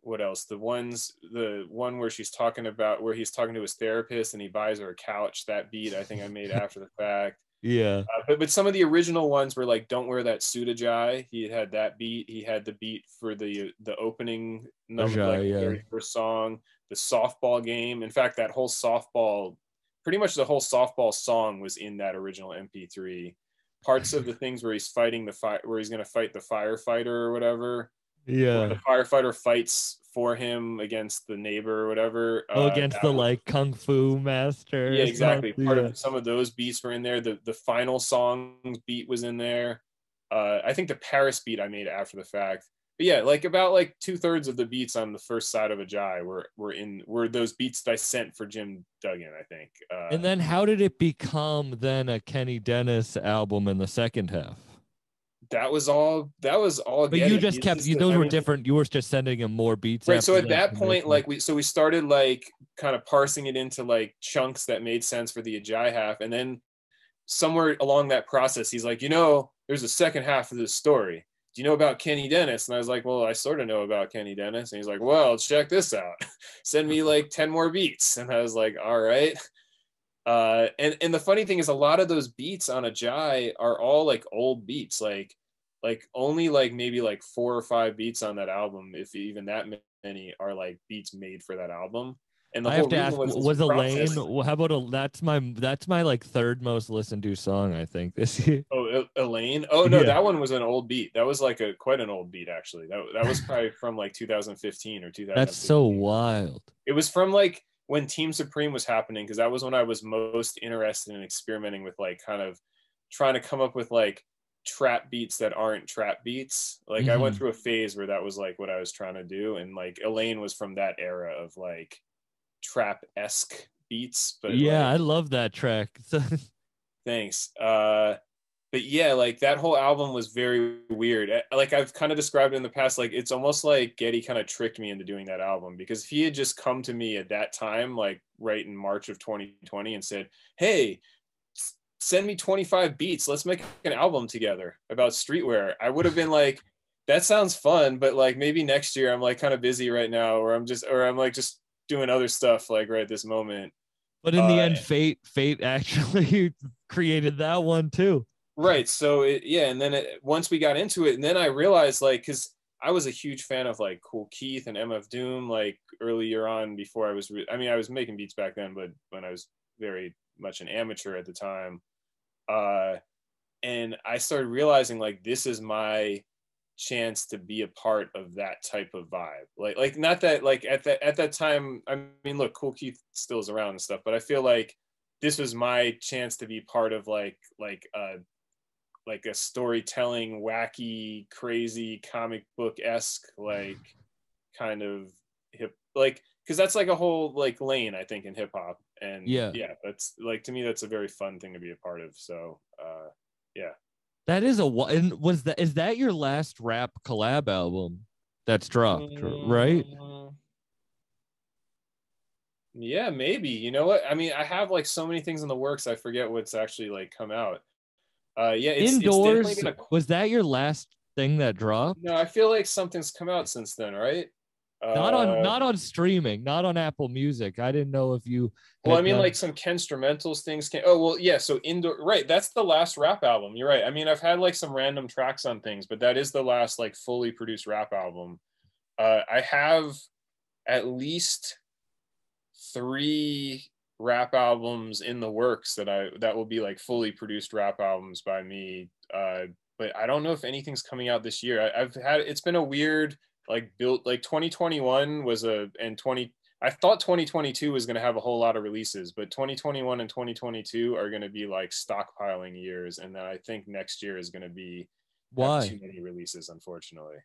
what else? The ones, the one where she's talking about, where he's talking to his therapist and he buys her a couch. That beat, I think, I made after the fact. Yeah. Uh, but, but some of the original ones were like, Don't Wear That Suit, Ajai. He had that beat. He had the beat for the the opening number, like the very first song. The softball game. In fact, that whole softball, pretty much the whole softball song was in that original M P three. Parts of the things where he's fighting the fire, where he's going to fight the firefighter or whatever. Yeah. Where the firefighter fights for him against the neighbor or whatever. Oh, uh, against the was, like kung fu master. Yeah, exactly. Part yeah. of some of those beats were in there. The the final song beat was in there. Uh, I think the Paris beat I made after the fact. But yeah, like about like two thirds of the beats on the first side of Ajai were were in were those beats that I sent for Jim Duggan, I think. Uh, and then how did it become then a Kenny Dennis album in the second half? That was all. That was all. But you just kept. You, those were different. You were just sending him more beats. Right. So at that point, like we, so we started like kind of parsing it into like chunks that made sense for the Ajai half, and then somewhere along that process, he's like, you know, there's a second half of this story. Do you know about Kenny Dennis? And I was like, well, I sort of know about Kenny Dennis. And he's like, well, check this out. Send me like ten more beats. And I was like, all right. Uh, and, and the funny thing is a lot of those beats on Ajai are all like old beats, like, like only like maybe like four or five beats on that album, if even that many, are like beats made for that album. And the I have to ask, was, was Elaine? How about a, that's my that's my like third most listened to song, I think, this year. Oh, Elaine! Oh no, yeah. That one was an old beat. That was like a quite an old beat actually. That that was probably from like two thousand fifteen or two thousand. That's so wild. It was from like when Team Supreme was happening, because that was when I was most interested in experimenting with like kind of trying to come up with like trap beats that aren't trap beats. Like mm. I went through a phase where that was like what I was trying to do, and like Elaine was from that era of like trap-esque beats. But yeah, like, I love that track. Thanks. Uh but yeah, like that whole album was very weird. Like I've kind of described it in the past, like it's almost like Getty kind of tricked me into doing that album, because if he had just come to me at that time, like right in March of twenty twenty, and said, hey, send me twenty-five beats, let's make an album together about streetwear, I would have been like, that sounds fun, but like maybe next year. I'm like kind of busy right now, or I'm just or I'm like just doing other stuff like right this moment. But in the uh, end, fate fate actually created that one too, right? So it, yeah, and then it, once we got into it, and then I realized, like, because I was a huge fan of like Cool Keith and M F Doom, like earlier on, before I was I mean I was making beats back then, but when I was very much an amateur at the time, uh and I started realizing like this is my chance to be a part of that type of vibe. Like like not that like at that at that time, I mean, look, Cool Keith still is around and stuff, but I feel like this was my chance to be part of like like uh like a storytelling, wacky, crazy, comic book-esque like kind of hip, like, because that's like a whole like lane, I think, in hip-hop. And yeah yeah that's like, to me, that's a very fun thing to be a part of. So uh yeah. That is a and was that is that your last rap collab album that's dropped, right? Yeah, maybe. You know what? I mean, I have like so many things in the works, I forget what's actually like come out. Uh yeah, it's Indoors. It's a, was that your last thing that dropped? No, I feel like something's come out since then, right? Not uh, on not on streaming, not on Apple Music. I didn't know if you. Well, I mean, done... like some Kenstrumentals things. Came... Oh, well, yeah. So Indoor, right? That's the last rap album. You're right. I mean, I've had like some random tracks on things, but that is the last like fully produced rap album. Uh, I have at least three rap albums in the works that I that will be like fully produced rap albums by me. Uh, but I don't know if anything's coming out this year. I, I've had it's been a weird like built like twenty twenty-one was a and twenty I thought twenty twenty-two was going to have a whole lot of releases, but twenty twenty-one and twenty twenty-two are going to be like stockpiling years, and then I think next year is going to be why too many releases, unfortunately.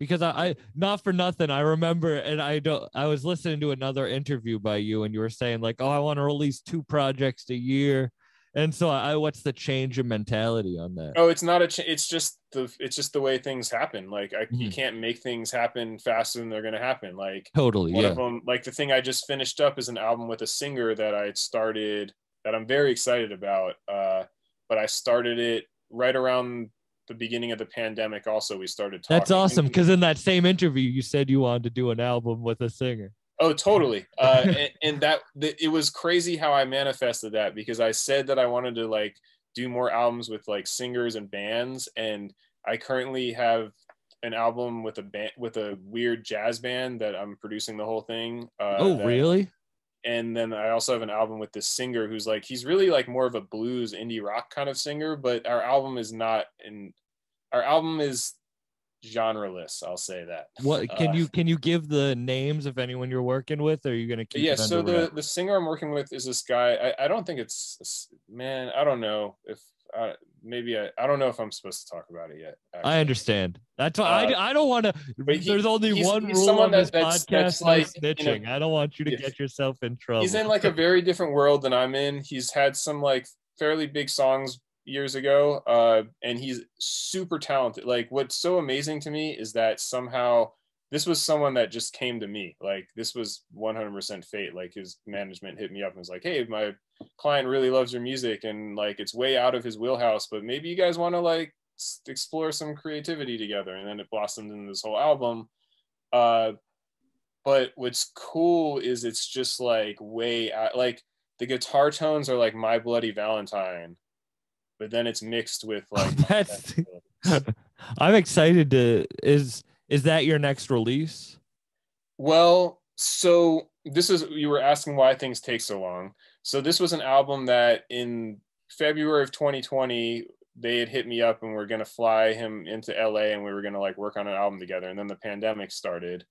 Because I, I not for nothing, I remember, and I don't I was listening to another interview by you, and you were saying like, oh, I want to release two projects a year. And so I, what's the change in mentality on that? Oh, it's not a, ch it's just the, it's just the way things happen. Like I, mm-hmm. you can't make things happen faster than they're going to happen. Like totally. One yeah. of them, like the thing I just finished up is an album with a singer that I had started that I'm very excited about. Uh, but I started it right around the beginning of the pandemic. Also, we started talking. That's awesome. Because in that same interview, you said you wanted to do an album with a singer. Oh, totally. Uh, and, and that it was crazy how I manifested that, because I said that I wanted to like do more albums with like singers and bands. And I currently have an album with a band, with a weird jazz band that I'm producing the whole thing. Uh, oh, that, really? And then I also have an album with this singer who's like, he's really like more of a blues indie rock kind of singer, but our album is not in our album is genreless, I'll say that. What can uh, you can you give the names of anyone you're working with, or are you going to keep yeah so the wrap? The singer I'm working with is this guy. I, I don't think it's man I don't know if uh, maybe I, I don't know if I'm supposed to talk about it yet, actually. I understand that's why uh, I, I don't want to there's he, only he's, one he's rule on this that's, podcast that's like snitching. You know, I don't want you to yeah. get yourself in trouble. He's in like a very different world than I'm in. He's had some like fairly big songs years ago, uh and he's super talented. Like what's so amazing to me is that somehow this was someone that just came to me. Like this was one hundred percent fate. Like his management hit me up and was like, hey, my client really loves your music, and like it's way out of his wheelhouse, but maybe you guys want to like explore some creativity together. And then it blossomed into this whole album. Uh but what's cool is it's just like way out, like the guitar tones are like My Bloody Valentine, but then it's mixed with like that's, I'm excited to is is that your next release? Well, so this is you were asking why things take so long. So this was an album that in February of twenty twenty they had hit me up and we're going to fly him into L A and we were going to like work on an album together, and then the pandemic started.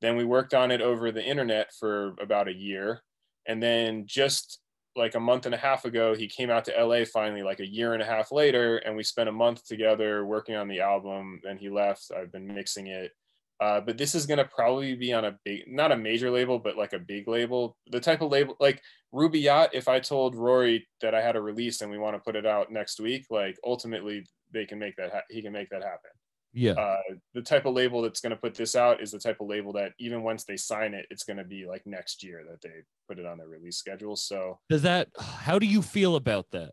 Then we worked on it over the internet for about a year, and then just like a month and a half ago, he came out to L A finally, like a year and a half later, and we spent a month together working on the album. Then he left. I've been mixing it. Uh, but this is going to probably be on a big, not a major label, but like a big label. The type of label, like Ruby Yacht, if I told Rory that I had a release and we want to put it out next week, like ultimately they can make that, ha he can make that happen. Yeah. Uh, the type of label that's going to put this out is the type of label that even once they sign it, it's going to be like next year that they put it on their release schedule. So does that, how do you feel about that?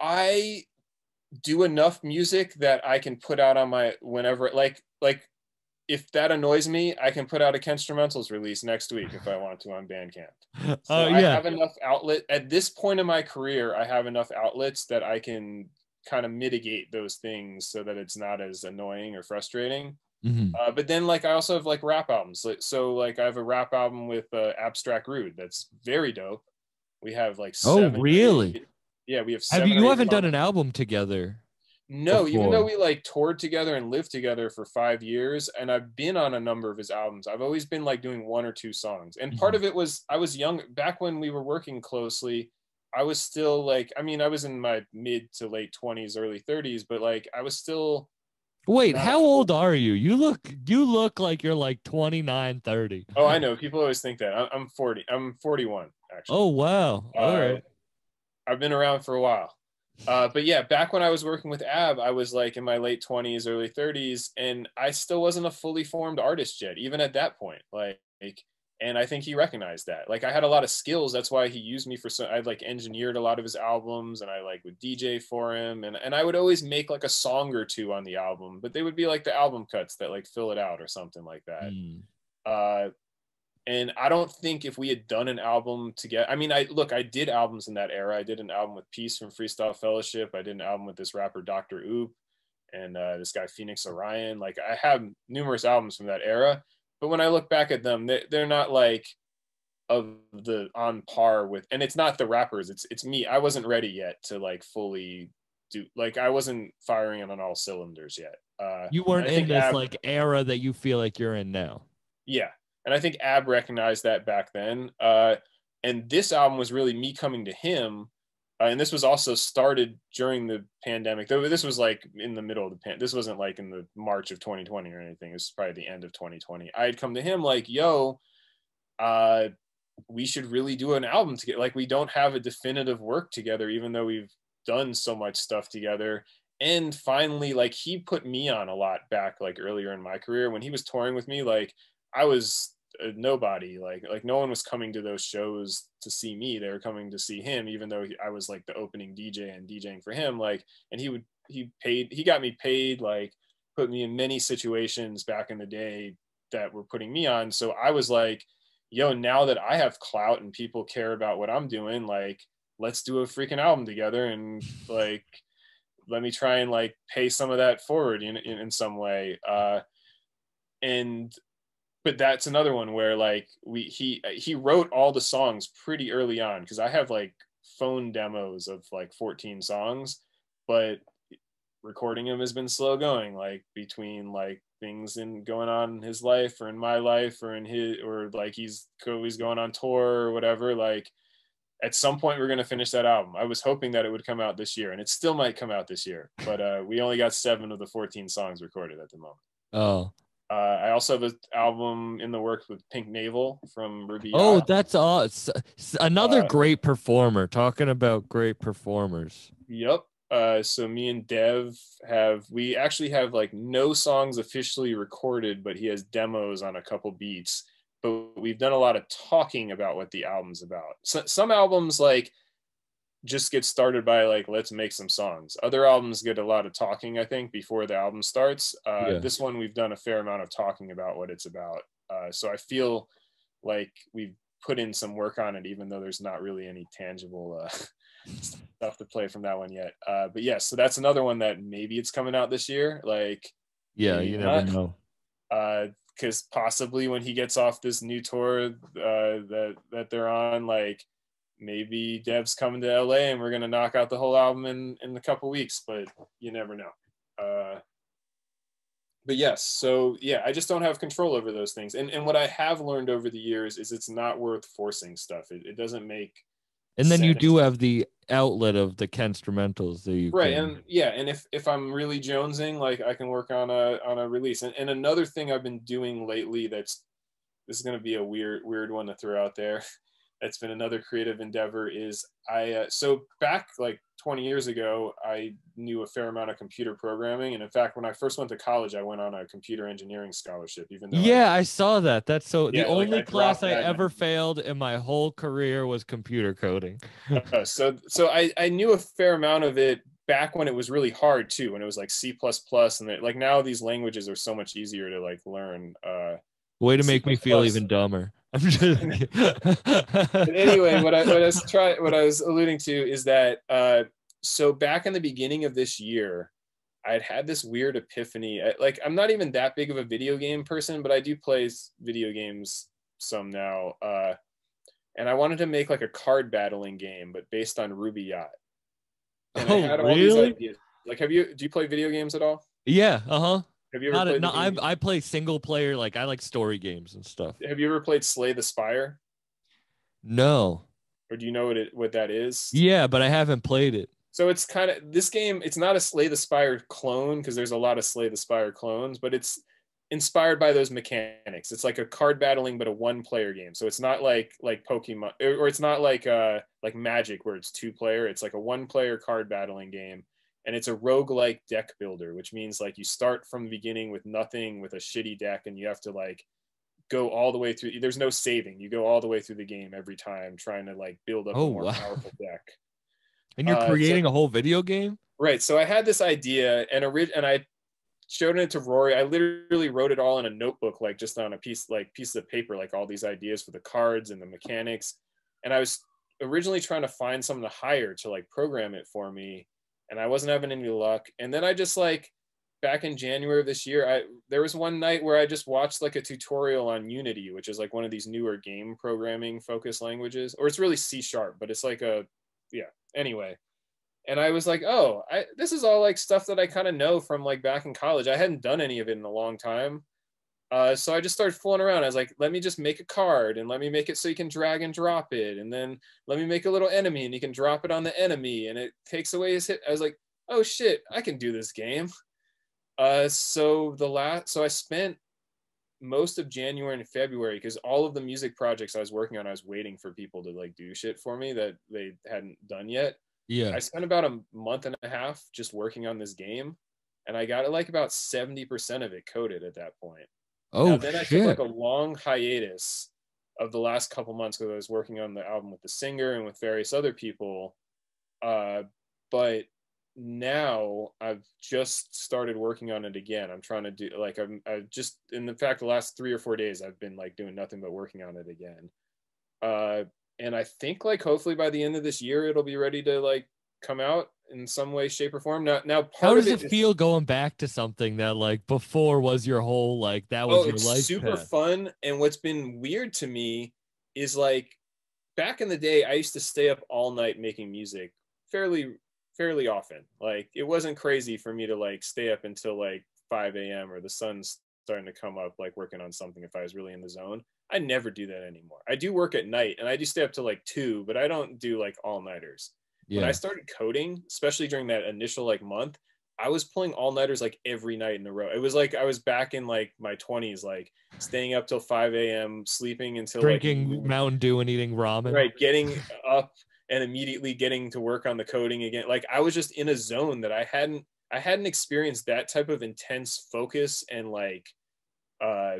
I do enough music that I can put out on my, whenever, like, like if that annoys me, I can put out a Kenstrumentals release next week if I want to on Bandcamp. So uh, yeah. I have enough outlet at this point in my career. I have enough outlets that I can kind of mitigate those things so that it's not as annoying or frustrating. Mm-hmm. Uh, but then like I also have like rap albums, like, so like I have a rap album with uh, Abstract Rude that's very dope. We have like oh seven, really eight, yeah we have seven have you, you haven't albums. Done an album together no before. Even though we like toured together and lived together for five years, and I've been on a number of his albums, I've always been like doing one or two songs, and mm-hmm. part of it was I was young back when we were working closely. I was still like, I mean, I was in my mid to late twenties, early thirties, but like, I was still. Wait, how old are you? You look, you look like you're like twenty-nine, thirty. Oh, I know. People always think that. I'm forty. I'm forty-one, actually. Oh, wow. All uh, right. I've been around for a while. Uh, but yeah, back when I was working with Ab, I was like in my late twenties, early thirties, and I still wasn't a fully formed artist yet, even at that point. Like, like And I think he recognized that. Like, I had a lot of skills. That's why he used me for so, I like engineered a lot of his albums, and I like would D J for him. And, and I would always make like a song or two on the album, but they would be like the album cuts that like fill it out or something like that. Mm. Uh, and I don't think if we had done an album together, I mean, I look, I did albums in that era. I did an album with Peace from Freestyle Fellowship. I did an album with this rapper, Doctor Oop, and uh, this guy, Phoenix Orion. Like, I have numerous albums from that era. But when I look back at them, they, they're not like of the on par with, and it's not the rappers, it's it's me. I wasn't ready yet to like fully do, like I wasn't firing on all cylinders yet. Uh, you weren't in this Ab, like era that you feel like you're in now. Yeah, and I think Ab recognized that back then. Uh, and this album was really me coming to him. Uh, and this was also started during the pandemic. Though this was like in the middle of the pan. This wasn't like in the March of twenty twenty or anything. It was probably the end of twenty twenty. I had come to him like, yo, uh, we should really do an album together. Like, we don't have a definitive work together, even though we've done so much stuff together. And finally, like, he put me on a lot back, like earlier in my career when he was touring with me. Like, I was nobody, like like no one was coming to those shows to see me. They were coming to see him, even though he, I was like the opening D J and DJing for him, like, and he would he paid he got me paid, like put me in many situations back in the day that were putting me on. So I was like, yo, now that I have clout and people care about what I'm doing, like, let's do a freaking album together, and like let me try and like pay some of that forward in in, in some way. Uh and but that's another one where like we he he wrote all the songs pretty early on, because I have like phone demos of like fourteen songs, but recording them has been slow going, like between like things in going on in his life or in my life or in his, or like he's always going on tour or whatever. Like, at some point we're going to finish that album. I was hoping that it would come out this year, and it still might come out this year, but uh we only got seven of the fourteen songs recorded at the moment. Oh. Uh, I also have an album in the works with Pink Naval from Ruby Yacht. Oh, that's awesome. Another uh, great performer. Talking about great performers. Yep. Uh, so me and Dev have, we actually have like no songs officially recorded, but he has demos on a couple beats. But we've done a lot of talking about what the album's about. So, some albums like just get started by like, let's make some songs. Other albums get a lot of talking, I think, before the album starts. Uh yeah. This one we've done a fair amount of talking about what it's about, uh so I feel like we've put in some work on it, even though there's not really any tangible uh stuff to play from that one yet. Uh but yeah, so that's another one that maybe it's coming out this year, like, yeah, you never know. Uh because possibly when he gets off this new tour uh that that they're on, like, maybe Dev's coming to L A and we're gonna knock out the whole album in in a couple weeks, but you never know. Uh, but yes, so yeah, I just don't have control over those things. And and what I have learned over the years is it's not worth forcing stuff. It, it doesn't make. And then sense. You do have the outlet of the Kenstrumentals, that you right? Can... And yeah, and if if I'm really jonesing, like, I can work on a on a release. And and another thing I've been doing lately that's this is gonna be a weird weird one to throw out there. That's been another creative endeavor is I, uh, so back like twenty years ago, I knew a fair amount of computer programming. And in fact, when I first went to college, I went on a computer engineering scholarship, even though. Yeah, I, I saw that. That's so yeah, the only like I class I ever failed in my whole career was computer coding. uh, so so I, I knew a fair amount of it back when it was really hard too. When it was like C plus plus and they, like, now these languages are so much easier to like learn. Uh, Way to make me feel even dumber. I'm just anyway, what I, what I was trying, what I was alluding to is that uh, so back in the beginning of this year, I had had this weird epiphany. I, like, I'm not even that big of a video game person, but I do play video games some now. Uh, and I wanted to make like a card battling game, but based on Ruby Yacht. And oh, I had all really? These ideas. Like, have you? Do you play video games at all? Yeah. Uh huh. Have you ever Not, played no, I, I play single player. Like, I like story games and stuff. Have you ever played Slay the Spire? No. Or do you know what it what that is? Yeah, but I haven't played it. So it's kind of this game. It's not a Slay the Spire clone, because there's a lot of Slay the Spire clones, but it's inspired by those mechanics. It's like a card battling, but a one player game. So it's not like like Pokemon, or it's not like uh like Magic where it's two player. It's like a one player card battling game. And it's a roguelike deck builder, which means like you start from the beginning with nothing, with a shitty deck, and you have to like go all the way through. There's no saving. You go all the way through the game every time trying to like build up oh, a more wow. powerful deck. And you're uh, creating so, a whole video game? Right. So I had this idea and orig- and I showed it to Rory. I literally wrote it all in a notebook, like just on a piece, like piece of paper, like all these ideas for the cards and the mechanics. And I was originally trying to find someone to hire to like program it for me. And I wasn't having any luck. And then I just like, back in January of this year, I there was one night where I just watched like a tutorial on Unity, which is like one of these newer game programming focused languages, or it's really C sharp, but it's like a, yeah, anyway. And I was like, oh, I, this is all like stuff that I kind of know from like back in college. I hadn't done any of it in a long time. Uh, so I just started fooling around. I was like, let me just make a card and let me make it so you can drag and drop it. And then let me make a little enemy and you can drop it on the enemy and it takes away his hit. I was like, oh shit, I can do this game. Uh, so the last, so I spent most of January and February because all of the music projects I was working on, I was waiting for people to like do shit for me that they hadn't done yet. Yeah. I spent about a month and a half just working on this game and I got like about seventy percent of it coded at that point. Oh, now, then I shit. took like a long hiatus of the last couple months because I was working on the album with the singer and with various other people. Uh, but now I've just started working on it again. I'm trying to do like I'm I've just in fact the last three or four days I've been like doing nothing but working on it again. Uh, and I think like hopefully by the end of this year it'll be ready to like come out in some way, shape, or form. Now, now part how does of it, it feel is, going back to something that like before was your whole like that was oh, your it's life super path. Fun. And what's been weird to me is like back in the day I used to stay up all night making music fairly. fairly often. Like it wasn't crazy for me to like stay up until like five a.m. or the sun's starting to come up like working on something if I was really in the zone. I never do that anymore. I do work at night and I do stay up to like two, but I don't do like all-nighters. Yeah. When I started coding, especially during that initial like month, I was pulling all-nighters like every night in a row. It was like I was back in like my twenties, like staying up till five a.m. sleeping until drinking like, Mountain Dew and eating ramen. Right, getting up and immediately getting to work on the coding again. Like I was just in a zone that I hadn't, I hadn't experienced that type of intense focus and like, uh,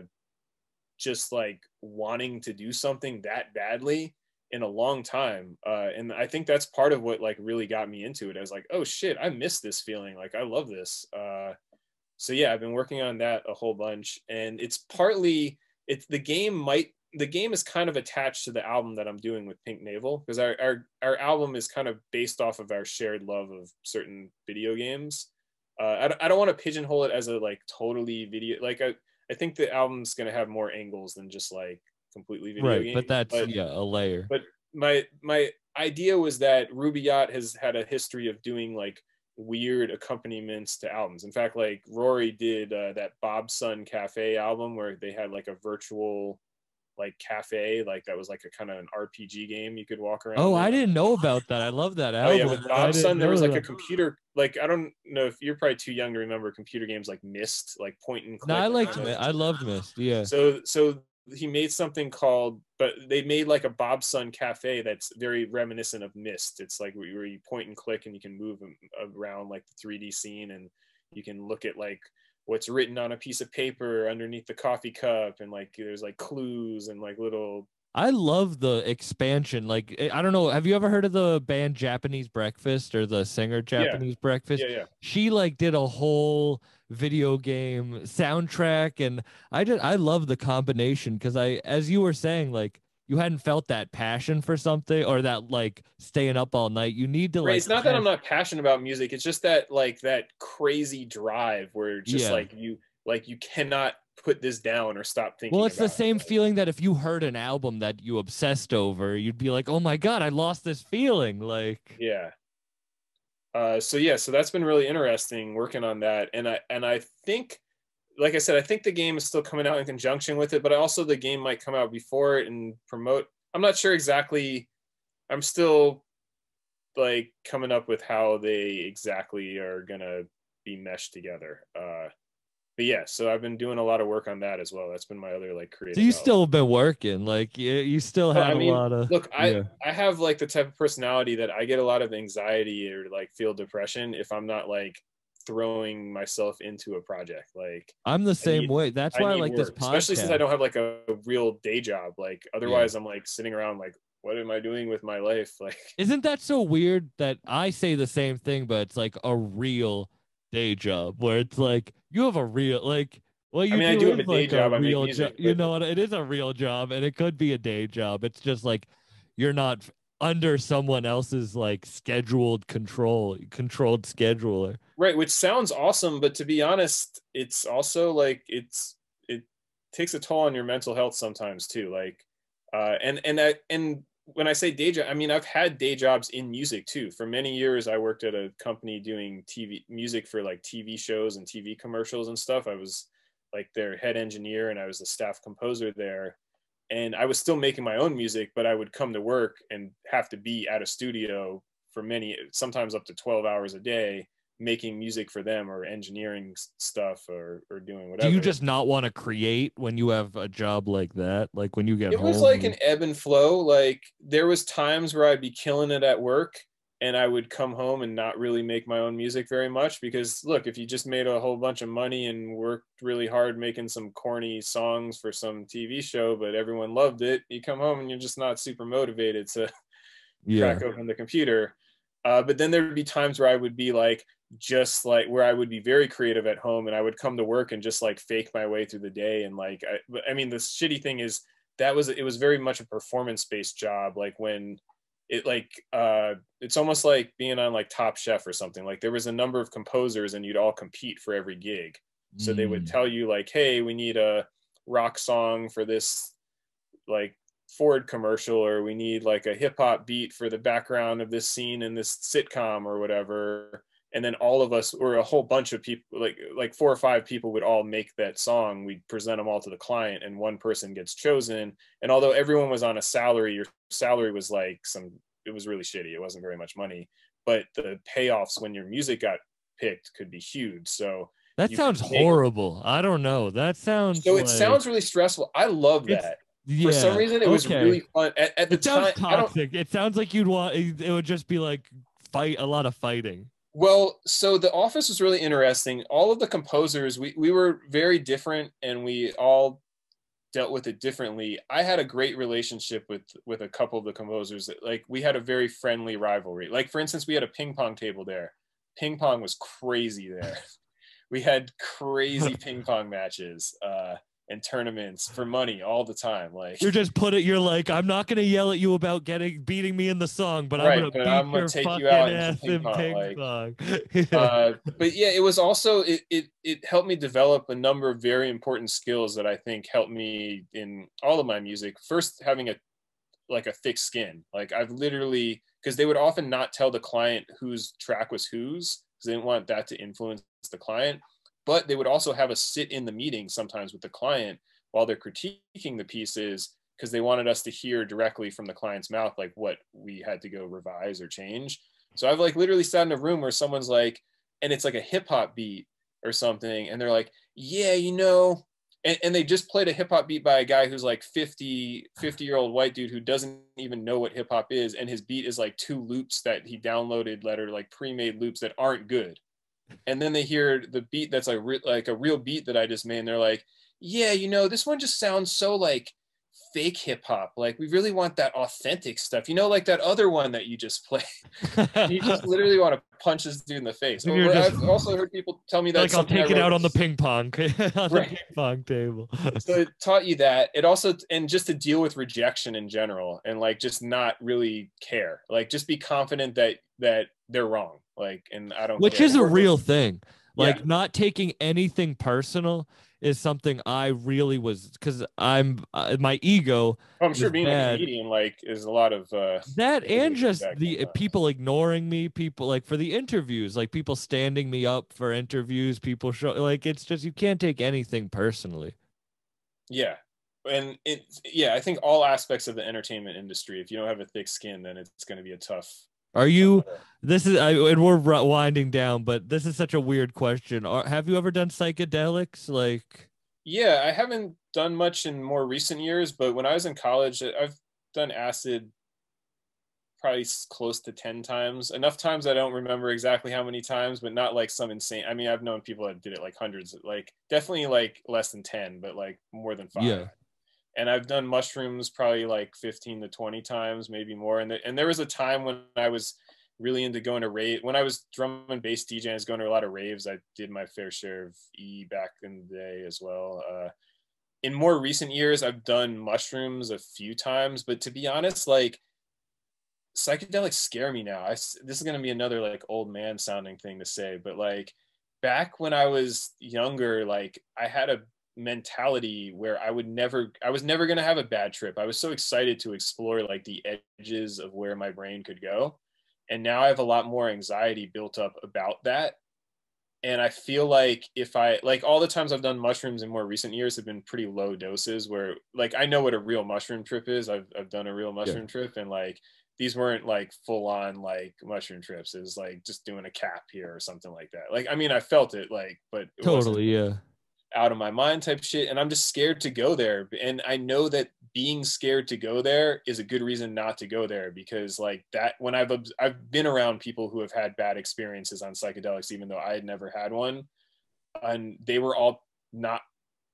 just like wanting to do something that badly in a long time. Uh, and I think that's part of what like really got me into it. I was like, oh shit, I miss this feeling. Like I love this. Uh, so yeah, I've been working on that a whole bunch and it's partly, it's the game might the game is kind of attached to the album that I'm doing with Pink Naval because our, our, our album is kind of based off of our shared love of certain video games. Uh, I, I don't want to pigeonhole it as a like totally video. Like I, I think the album's going to have more angles than just like completely video right, games. But that's but, yeah, a layer. But my, my idea was that Ruby Yacht has had a history of doing like weird accompaniments to albums. In fact, like Rory did uh, that Bob Sun Cafe album where they had like a virtual like cafe, like that was like a kind of an R P G game you could walk around. Oh, with. I didn't know about that. I love that album. Oh yeah, with Bobson, there was like that. a computer. Like I don't know if you're probably too young to remember computer games like Myst, like point and click. No, I liked kind of. I loved Myst. Yeah. So so he made something called, but they made like a Bobson cafe that's very reminiscent of Myst. It's like where you point and click and you can move around like the three D scene and you can look at like what's written on a piece of paper underneath the coffee cup. And like, there's like clues and like little, I love the expansion. Like, I don't know. Have you ever heard of the band Japanese Breakfast or the singer Japanese yeah. Breakfast? Yeah, yeah. She like did a whole video game soundtrack. And I did, I love the combination. Cause I, as you were saying, like, you hadn't felt that passion for something or that like staying up all night. You need to right, like, it's not that I'm not passionate about music. It's just that like that crazy drive where just yeah. like you, like you cannot put this down or stop thinking. Well, it's about the same it. feeling that if you heard an album that you obsessed over, you'd be like, oh my God, I lost this feeling. Like, yeah. Uh, so yeah, so that's been really interesting working on that. And I, and I think, like I said, I think the game is still coming out in conjunction with it, but also the game might come out before it and promote. I'm not sure exactly. I'm still like coming up with how they exactly are going to be meshed together. Uh, but yeah, so I've been doing a lot of work on that as well. That's been my other like creative. So you outlet. still been working, like you, you still have I mean, a lot of. Look, I, yeah. I have like the type of personality that I get a lot of anxiety or like feel depression if I'm not like throwing myself into a project. Like I'm the same need, way. That's I why I like work. This podcast. Especially since I don't have like a, a real day job. Like otherwise yeah. I'm like sitting around like, what am I doing with my life? Like, isn't that so weird that I say the same thing, but it's like a real day job where it's like you have a real like. Well, you I mean, do, I do have a day like job. A real I make music, jo- you know, it is a real job, and it could be a day job. It's just like you're not under someone else's like scheduled control, controlled scheduler. Right, which sounds awesome, but to be honest, it's also like it's it takes a toll on your mental health sometimes too. Like, uh, and and I, and when I say day job, I mean I've had day jobs in music too. For many years, I worked at a company doing T V music for like T V shows and T V commercials and stuff. I was like their head engineer and I was the staff composer there, and I was still making my own music, but I would come to work and have to be at a studio for many, sometimes up to twelve hours a day, making music for them or engineering stuff or, or doing whatever. Do you just not want to create when you have a job like that? Like when you get home? It was like an ebb and flow. Like there was times where I'd be killing it at work and I would come home and not really make my own music very much, because look, if you just made a whole bunch of money and worked really hard making some corny songs for some T V show, but everyone loved it, you come home and you're just not super motivated to yeah. crack open the computer. Uh, but then there'd be times where I would be like, just like where I would be very creative at home, and I would come to work and just like fake my way through the day. And like, I, I mean, the shitty thing is that was, it was very much a performance-based job. Like when, It like uh, it's almost like being on like Top Chef or something. Like there was a number of composers, and you'd all compete for every gig. So mm. they would tell you like, "Hey, we need a rock song for this like Ford commercial, or we need like a hip hop beat for the background of this scene in this sitcom or whatever." And then all of us, or a whole bunch of people, like like four or five people would all make that song. We'd present them all to the client, and one person gets chosen. And although everyone was on a salary, your salary was like some, it was really shitty. It wasn't very much money, but the payoffs when your music got picked could be huge. So that sounds make, horrible. I don't know. That sounds so. Like, it sounds really stressful. I love that. Yeah, for some reason, it okay. was really fun at, at the it time. Sounds toxic. It sounds like you'd want. It would just be like fight a lot of fighting. Well, so the office was really interesting. All of the composers, we, we were very different, and we all dealt with it differently. I had a great relationship with, with a couple of the composers. That, like, we had a very friendly rivalry. Like, for instance, we had a ping pong table there. Ping pong was crazy there. We had crazy ping pong matches. Uh, and tournaments for money all the time. Like you're just put it, you're like, I'm not gonna yell at you about getting beating me in the song, but right, I'm gonna, but beat I'm gonna your take you out and ping pong. Ping pong. Like, uh, but yeah, it was also it, it it helped me develop a number of very important skills that I think helped me in all of my music. First, having a like a thick skin. Like I've literally, because they would often not tell the client whose track was whose, because they didn't want that to influence the client. But they would also have us sit in the meeting sometimes with the client while they're critiquing the pieces, because they wanted us to hear directly from the client's mouth, like what we had to go revise or change. So I've like literally sat in a room where someone's like, and it's like a hip hop beat or something. And they're like, yeah, you know, and, and they just played a hip hop beat by a guy who's like fifty, fifty year old white dude who doesn't even know what hip hop is. And his beat is like two loops that he downloaded that are like pre-made loops that aren't good. And then they hear the beat that's like re- like a real beat that I just made, and they're like, yeah, you know, this one just sounds so like fake hip hop. Like we really want that authentic stuff, you know, like that other one that you just played. You just literally want to punch this dude in the face. Or, just, I've also heard people tell me that like I'll take it out on the ping pong on right. the ping pong table. So it taught you that. It also, and just to deal with rejection in general, and like just not really care. Like just be confident that that they're wrong. Like, and I don't, which care. Is a real thing. Like yeah. not taking anything personal is something I really was, because I'm uh, my ego. Oh, I'm sure being bad. A comedian like is a lot of uh, that, and just the on. People ignoring me, people like for the interviews, like people standing me up for interviews, people show like it's just you can't take anything personally. Yeah, and it yeah, I think all aspects of the entertainment industry. If you don't have a thick skin, then it's going to be a tough. Are you, this is, I, and we're winding down, but this is such a weird question. Are, have you ever done psychedelics? Like, yeah, I haven't done much in more recent years, but when I was in college, I've done acid probably close to ten times. Enough times I don't remember exactly how many times, but not like some insane. I mean, I've known people that did it like hundreds, like definitely like less than ten, but like more than five. Yeah. And I've done mushrooms probably like fifteen to twenty times, maybe more. And, the, and there was a time when I was really into going to rave. When I was drum and bass DJing, I was going to a lot of raves. I did my fair share of E back in the day as well. Uh, in more recent years, I've done mushrooms a few times, but to be honest, like psychedelics scare me now. I, this is going to be another like old man sounding thing to say, but like back when I was younger, like I had a mentality where I would never, I was never going to have a bad trip. I was so excited to explore like the edges of where my brain could go. And now I have a lot more anxiety built up about that. And I feel like if I, like all the times I've done mushrooms in more recent years have been pretty low doses where like, I know what a real mushroom trip is. I've, I've done a real mushroom yeah. trip, and like, these weren't like full on like mushroom trips. It was like just doing a cap here or something like that. Like, I mean, I felt it like, but it totally, yeah. out of my mind type shit. And I'm just scared to go there. And I know that being scared to go there is a good reason not to go there, because like that, when I've, I've been around people who have had bad experiences on psychedelics, even though I had never had one, and they were all not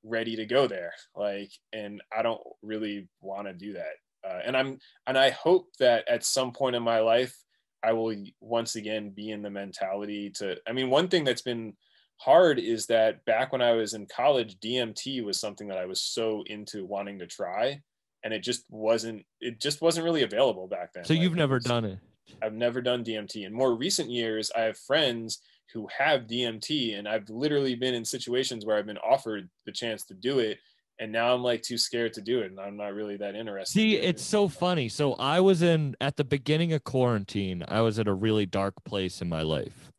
ready to go there. Like, and I don't really want to do that. Uh, and I'm, and I hope that at some point in my life, I will once again be in the mentality to, I mean, one thing that's been hard is that back when I was in college, D M T was something that I was so into wanting to try, and it just wasn't it just wasn't really available back then. So like, you've never done it? I've never done D M T. In more recent years, I have friends who have D M T, and I've literally been in situations where I've been offered the chance to do it, and now I'm like too scared to do it, and I'm not really that interested. See, it's so funny. So I was in at the beginning of quarantine, I was at a really dark place in my life.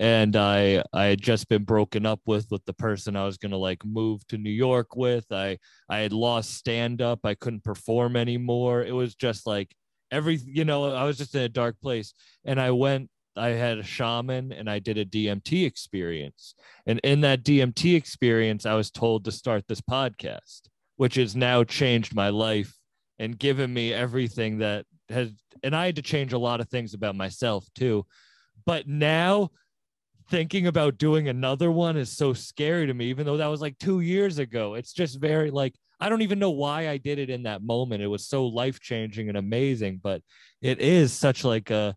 And I, I had just been broken up with, with the person I was going to like move to New York with. I, I had lost stand up. I couldn't perform anymore. It was just like every, you know, I was just in a dark place, and I went, I had a shaman, and I did a D M T experience. And in that D M T experience, I was told to start this podcast, which has now changed my life and given me everything that has, and I had to change a lot of things about myself too. But now, thinking about doing another one is so scary to me, even though that was like two years ago. It's just very like, I don't even know why I did it in that moment. It was so life-changing and amazing, but it is such like a,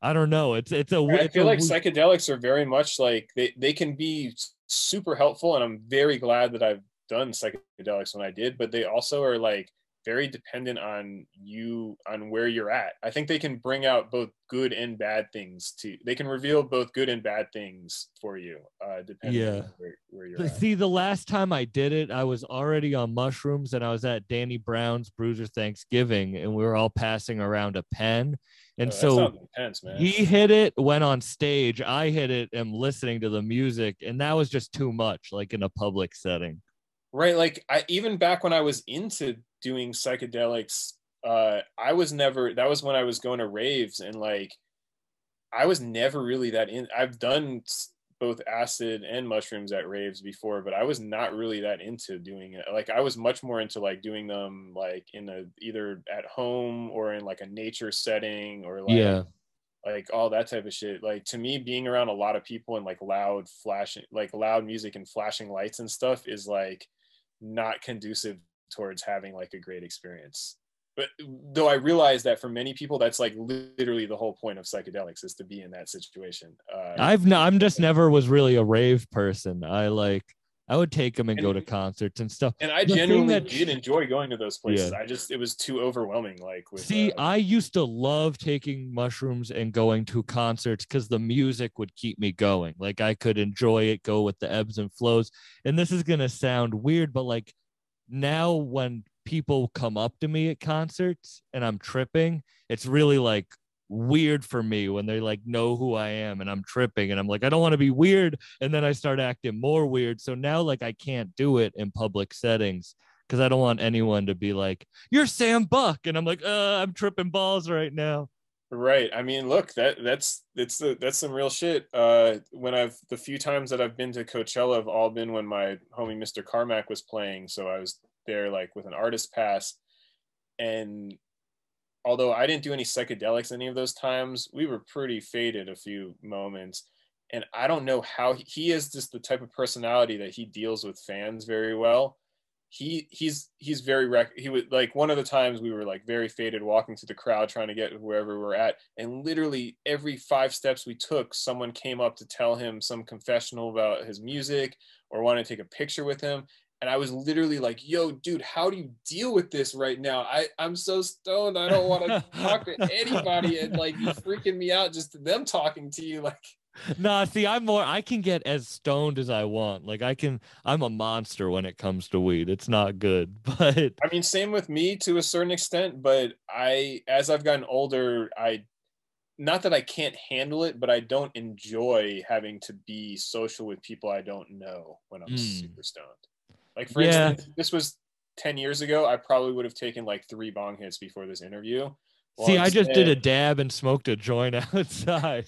I don't know. It's, it's a, I feel like psychedelics are very much like they, they can be super helpful. And I'm very glad that I've done psychedelics when I did, but they also are like very dependent on you, on where you're at. I think they can bring out both good and bad things to, they can reveal both good and bad things for you, uh, depending yeah. on where, where you're at. See, the last time I did it, I was already on mushrooms, and I was at Danny Brown's Bruiser Thanksgiving, and we were all passing around a pen. And oh, so intense, man. He hit it, went on stage. I hit it, am listening to the music. And that was just too much, like in a public setting. Right. Like I, even back when I was into doing psychedelics, uh, I was never, that was when I was going to raves, and like, I was never really that in, I've done both acid and mushrooms at raves before, but I was not really that into doing it. Like I was much more into like doing them like in a, either at home or in like a nature setting or like, yeah. like all that type of shit. Like to me, being around a lot of people and like loud flashing, like loud music and flashing lights and stuff is like, not conducive towards having like a great experience. But though I realize that for many people, that's like literally the whole point of psychedelics, is to be in that situation. Uh, I've no, I'm just never was really a rave person. I like, I would take them and, and go to concerts and stuff. And I the genuinely that, did enjoy going to those places. Yeah. I just, it was too overwhelming. Like, with, see, uh, I used to love taking mushrooms and going to concerts because the music would keep me going. Like I could enjoy it, go with the ebbs and flows. And this is going to sound weird, but like now when people come up to me at concerts and I'm tripping, it's really like weird for me when they like know who I am and I'm tripping, and I'm like, I don't want to be weird, and then I start acting more weird. So now like I can't do it in public settings because I don't want anyone to be like, you're Sam Buck, and I'm like, uh I'm tripping balls right now. Right. I mean, look, that that's it's uh, that's some real shit. Uh when I've the few times that I've been to Coachella have all been when my homie Mr Carmack was playing, so I was there like with an artist pass, and although I didn't do any psychedelics any of those times, we were pretty faded a few moments. And I don't know how he, he is just the type of personality that he deals with fans very well. He he's he's very rec he was like one of the times we were like very faded walking through the crowd trying to get wherever we were at, and literally every five steps we took someone came up to tell him some confessional about his music or wanted to take a picture with him. And I was literally like, yo dude, how do you deal with this right now? I I'm so stoned, I don't want to talk to anybody, and like you're freaking me out just them talking to you. Like nah, see, I'm more, I can get as stoned as I want. Like I can, I'm a monster when it comes to weed. It's not good, but. I mean, same with me to a certain extent, but I, as I've gotten older, I, not that I can't handle it, but I don't enjoy having to be social with people I don't know when I'm mm. super stoned. Like for yeah. instance, this was ten years ago, I probably would have taken like three bong hits before this interview. Well, see, instead, I just did a dab and smoked a joint outside.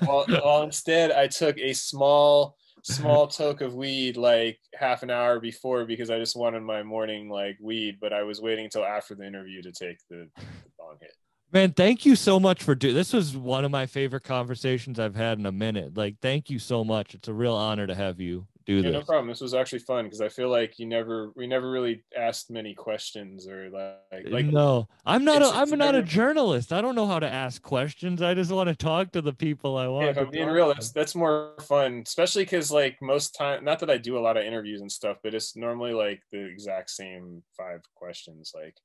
well, well, instead, I took a small, small toke of weed like half an hour before because I just wanted my morning like weed, but I was waiting until after the interview to take the, the bong hit. Man, thank you so much for doing this. Was one of my favorite conversations I've had in a minute. Like, thank you so much. It's a real honor to have you do yeah, this. No problem. This was actually fun because I feel like you never, we never really asked many questions or like. like no, I'm not. A, I'm not a journalist. I don't know how to ask questions. I just want to talk to the people I want. Yeah, if I'm being real, that's, that's more fun, especially because like most time, not that I do a lot of interviews and stuff, but it's normally like the exact same five questions, like.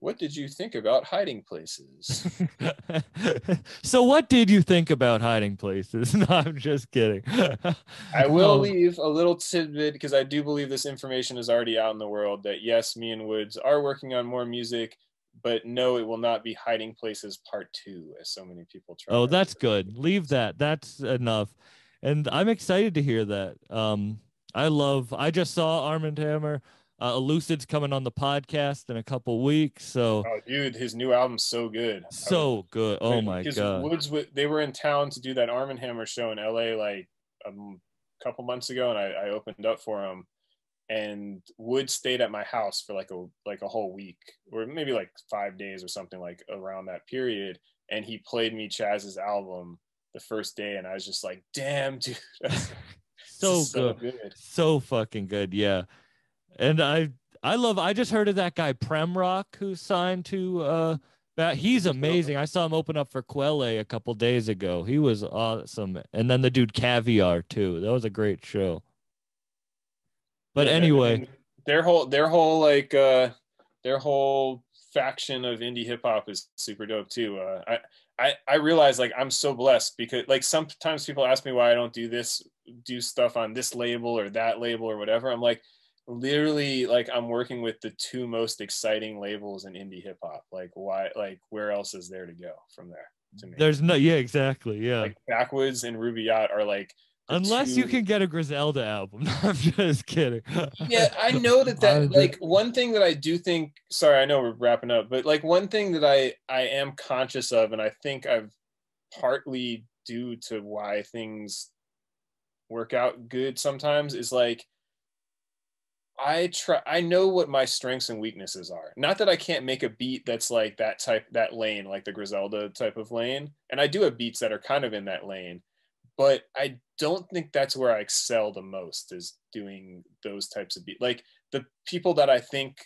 What did you think about Hiding Places? So what did you think about Hiding Places? No, I'm just kidding. I will um, leave a little tidbit because I do believe this information is already out in the world that yes, me and Woods are working on more music, but no, it will not be Hiding Places Part Two, as so many people try. Oh, that's good. Leave that. That's enough. And I'm excited to hear that. Um, I love, I just saw Arm and Hammer. Uh, Elucid's coming on the podcast in a couple weeks, so oh, dude, his new album's so good, so would, good. Oh I mean, my god, Woods, they were in town to do that Arm and Hammer show in L A like a couple months ago, and I, I opened up for him. And Woods stayed at my house for like a like a whole week, or maybe like five days or something like around that period. And he played me Chaz's album the first day, and I was just like, "Damn, dude, so, so good. good, so fucking good, yeah." And I, I love, I just heard of that guy, Prem Rock, who signed to, uh, that he's amazing. I saw him open up for Quelle a couple days ago. He was awesome. And then the dude Caviar too. That was a great show. But yeah, anyway, their whole, their whole, like, uh, their whole faction of indie hip hop is super dope too. Uh, I, I, I realize like I'm so blessed because like sometimes people ask me why I don't do this, do stuff on this label or that label or whatever. I'm like, literally like I'm working with the two most exciting labels in indie hip hop. Like why, like where else is there to go from there to me? There's no, yeah, exactly. Yeah. Like Backwoods and Ruby Yacht are like, unless two... you can get a Griselda album. No, I'm just kidding. Yeah. I know that that like one thing that I do think, sorry, I know we're wrapping up, but like one thing that I, I am conscious of, and I think I've partly due to why things work out good sometimes is like, I try, I know what my strengths and weaknesses are. Not that I can't make a beat that's like that type, that lane, like the Griselda type of lane. And I do have beats that are kind of in that lane, but I don't think that's where I excel the most is doing those types of beats. Like the people that I think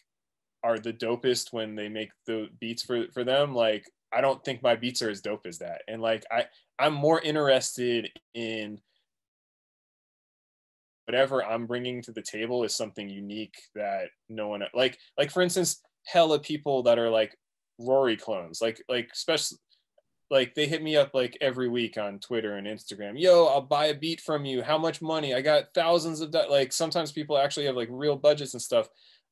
are the dopest when they make the beats for, for them, like, I don't think my beats are as dope as that. And like, I, I'm more interested in whatever I'm bringing to the table is something unique that no one like, like for instance, hella people that are like Rory clones, like, like especially like they hit me up like every week on Twitter and Instagram, yo, I'll buy a beat from you. How much money? I got thousands of, like sometimes people actually have like real budgets and stuff.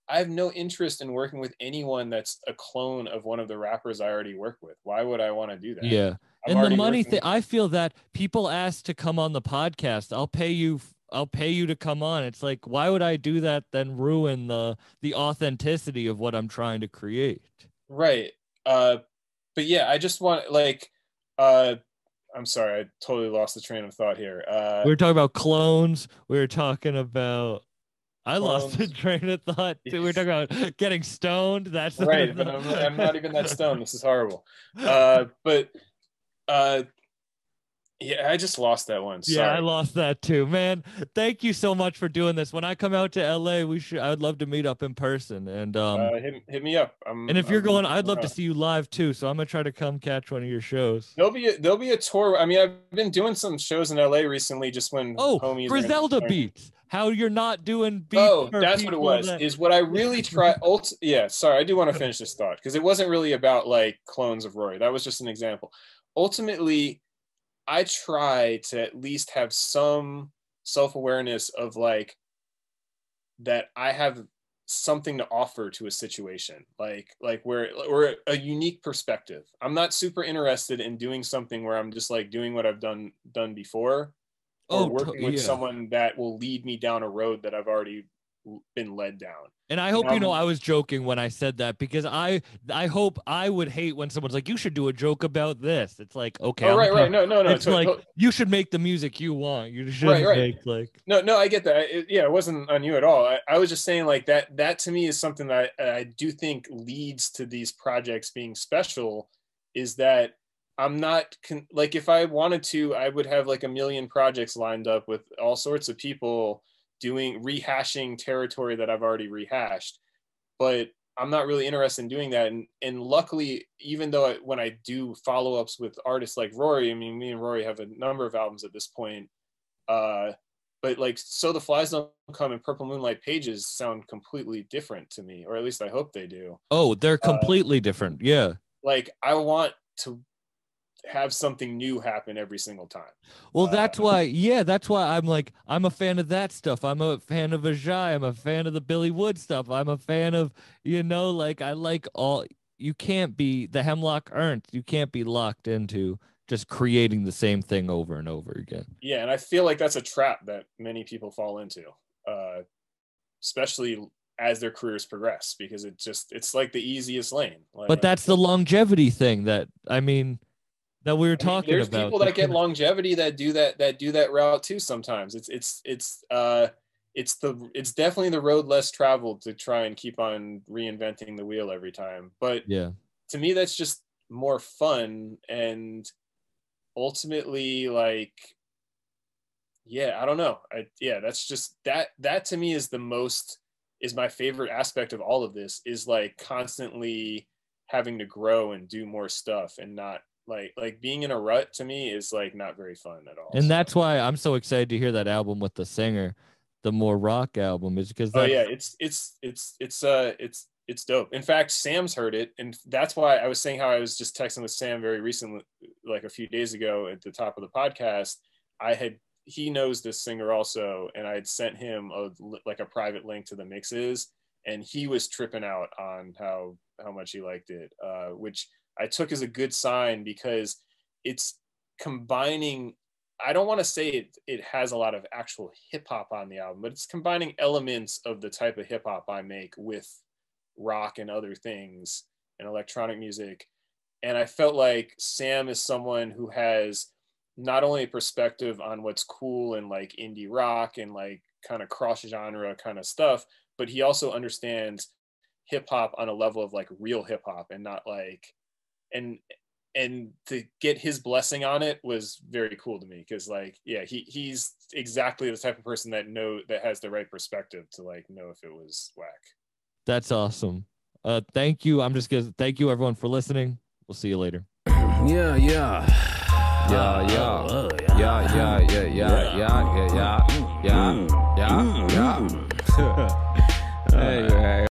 I have no interest in working with anyone that's a clone of one of the rappers I already work with. Why would I want to do that? Yeah. I'm and the money thing, I feel that people ask to come on the podcast. I'll pay you I'll pay you to come on. It's like, why would I do that? Then ruin the, the authenticity of what I'm trying to create. Right. Uh, but yeah, I just want like, uh, I'm sorry. I totally lost the train of thought here. Uh, we were talking about clones. We were talking about, I lost um, the train of thought. Too. We were talking about getting stoned. That's right, but I'm, I'm not even that stoned. This is horrible. Uh, but uh, yeah, I just lost that one. Sorry. Yeah, I lost that too, man. Thank you so much for doing this. When I come out to L A, we should. I'd love to meet up in person. And um, uh, hit, hit me up. I'm, and if you're I'm, going, I'd love uh, to see you live too. So I'm gonna try to come catch one of your shows. There'll be a, there'll be a tour. I mean, I've been doing some shows in L A recently. Just when oh, homies Griselda beats. How you're not doing beats. Oh, that's what it was, that... is what I really try. Ult yeah, sorry, I do want to finish this thought because it wasn't really about like clones of Rory. That was just an example. Ultimately, I try to at least have some self-awareness of like, that I have something to offer to a situation, like like where, or a unique perspective. I'm not super interested in doing something where I'm just like doing what I've done done before. Or oh, working with yeah. someone that will lead me down a road that I've already been led down. And I hope um, you know I was joking when I said that, because I I hope I would hate when someone's like, you should do a joke about this. It's like, okay, oh, right, right, no, no, no. It's so, like no. you should make the music you want. You should right, right. make like no, no. I get that. It, yeah, it wasn't on you at all. I, I was just saying like that. That to me is something that I, I do think leads to these projects being special. Is that I'm not con like if I wanted to, I would have like a million projects lined up with all sorts of people doing rehashing territory that I've already rehashed, but I'm not really interested in doing that. And, and luckily, even though I, when I do follow-ups with artists like Rory, I mean, me and Rory have a number of albums at this point, uh, but like, So the Flies Don't Come and Purple Moonlight Pages sound completely different to me, or at least I hope they do. Oh, they're completely uh, different. Yeah. Like I want to have something new happen every single time. Well, that's uh, why, yeah, that's why I'm like, I'm a fan of that stuff. I'm a fan of Ajai. I'm a fan of the Billy Wood stuff. I'm a fan of, you know, like I like all, you can't be the Hemlock Ernst. You can't be locked into just creating the same thing over and over again. Yeah, and I feel like that's a trap that many people fall into, uh, especially as their careers progress, because it just, it's like the easiest lane. Like, but that's the longevity thing that, I mean, that we were talking I mean, there's about. There's people that get longevity that do that that do that route too. Sometimes it's it's it's uh it's the it's definitely the road less traveled to try and keep on reinventing the wheel every time. But yeah, to me that's just more fun and ultimately like yeah I don't know I yeah that's just that that to me is the most is my favorite aspect of all of this is like constantly having to grow and do more stuff and not. Like, like being in a rut to me is like not very fun at all. And that's why I'm so excited to hear that album with the singer, the More Rock album, is because oh yeah, it's it's it's it's uh it's it's dope. In fact, Sam's heard it, and that's why I was saying how I was just texting with Sam very recently, like a few days ago at the top of the podcast. I had he knows this singer also, and I had sent him a like a private link to the mixes, and he was tripping out on how how much he liked it, uh, which I took as a good sign because it's combining, I don't want to say it, it has a lot of actual hip hop on the album, but it's combining elements of the type of hip hop I make with rock and other things and electronic music. And I felt like Sam is someone who has not only a perspective on what's cool and like indie rock and like kind of cross genre kind of stuff, but he also understands hip hop on a level of like real hip hop and not like, and and to get his blessing on it was very cool to me because like yeah he he's exactly the type of person that know that has the right perspective to like know if it was whack. That's awesome. Uh thank you. I'm just gonna thank you everyone for listening. We'll see you later. Yeah yeah yeah yeah yeah yeah yeah yeah yeah yeah yeah yeah yeah. Hey, hey.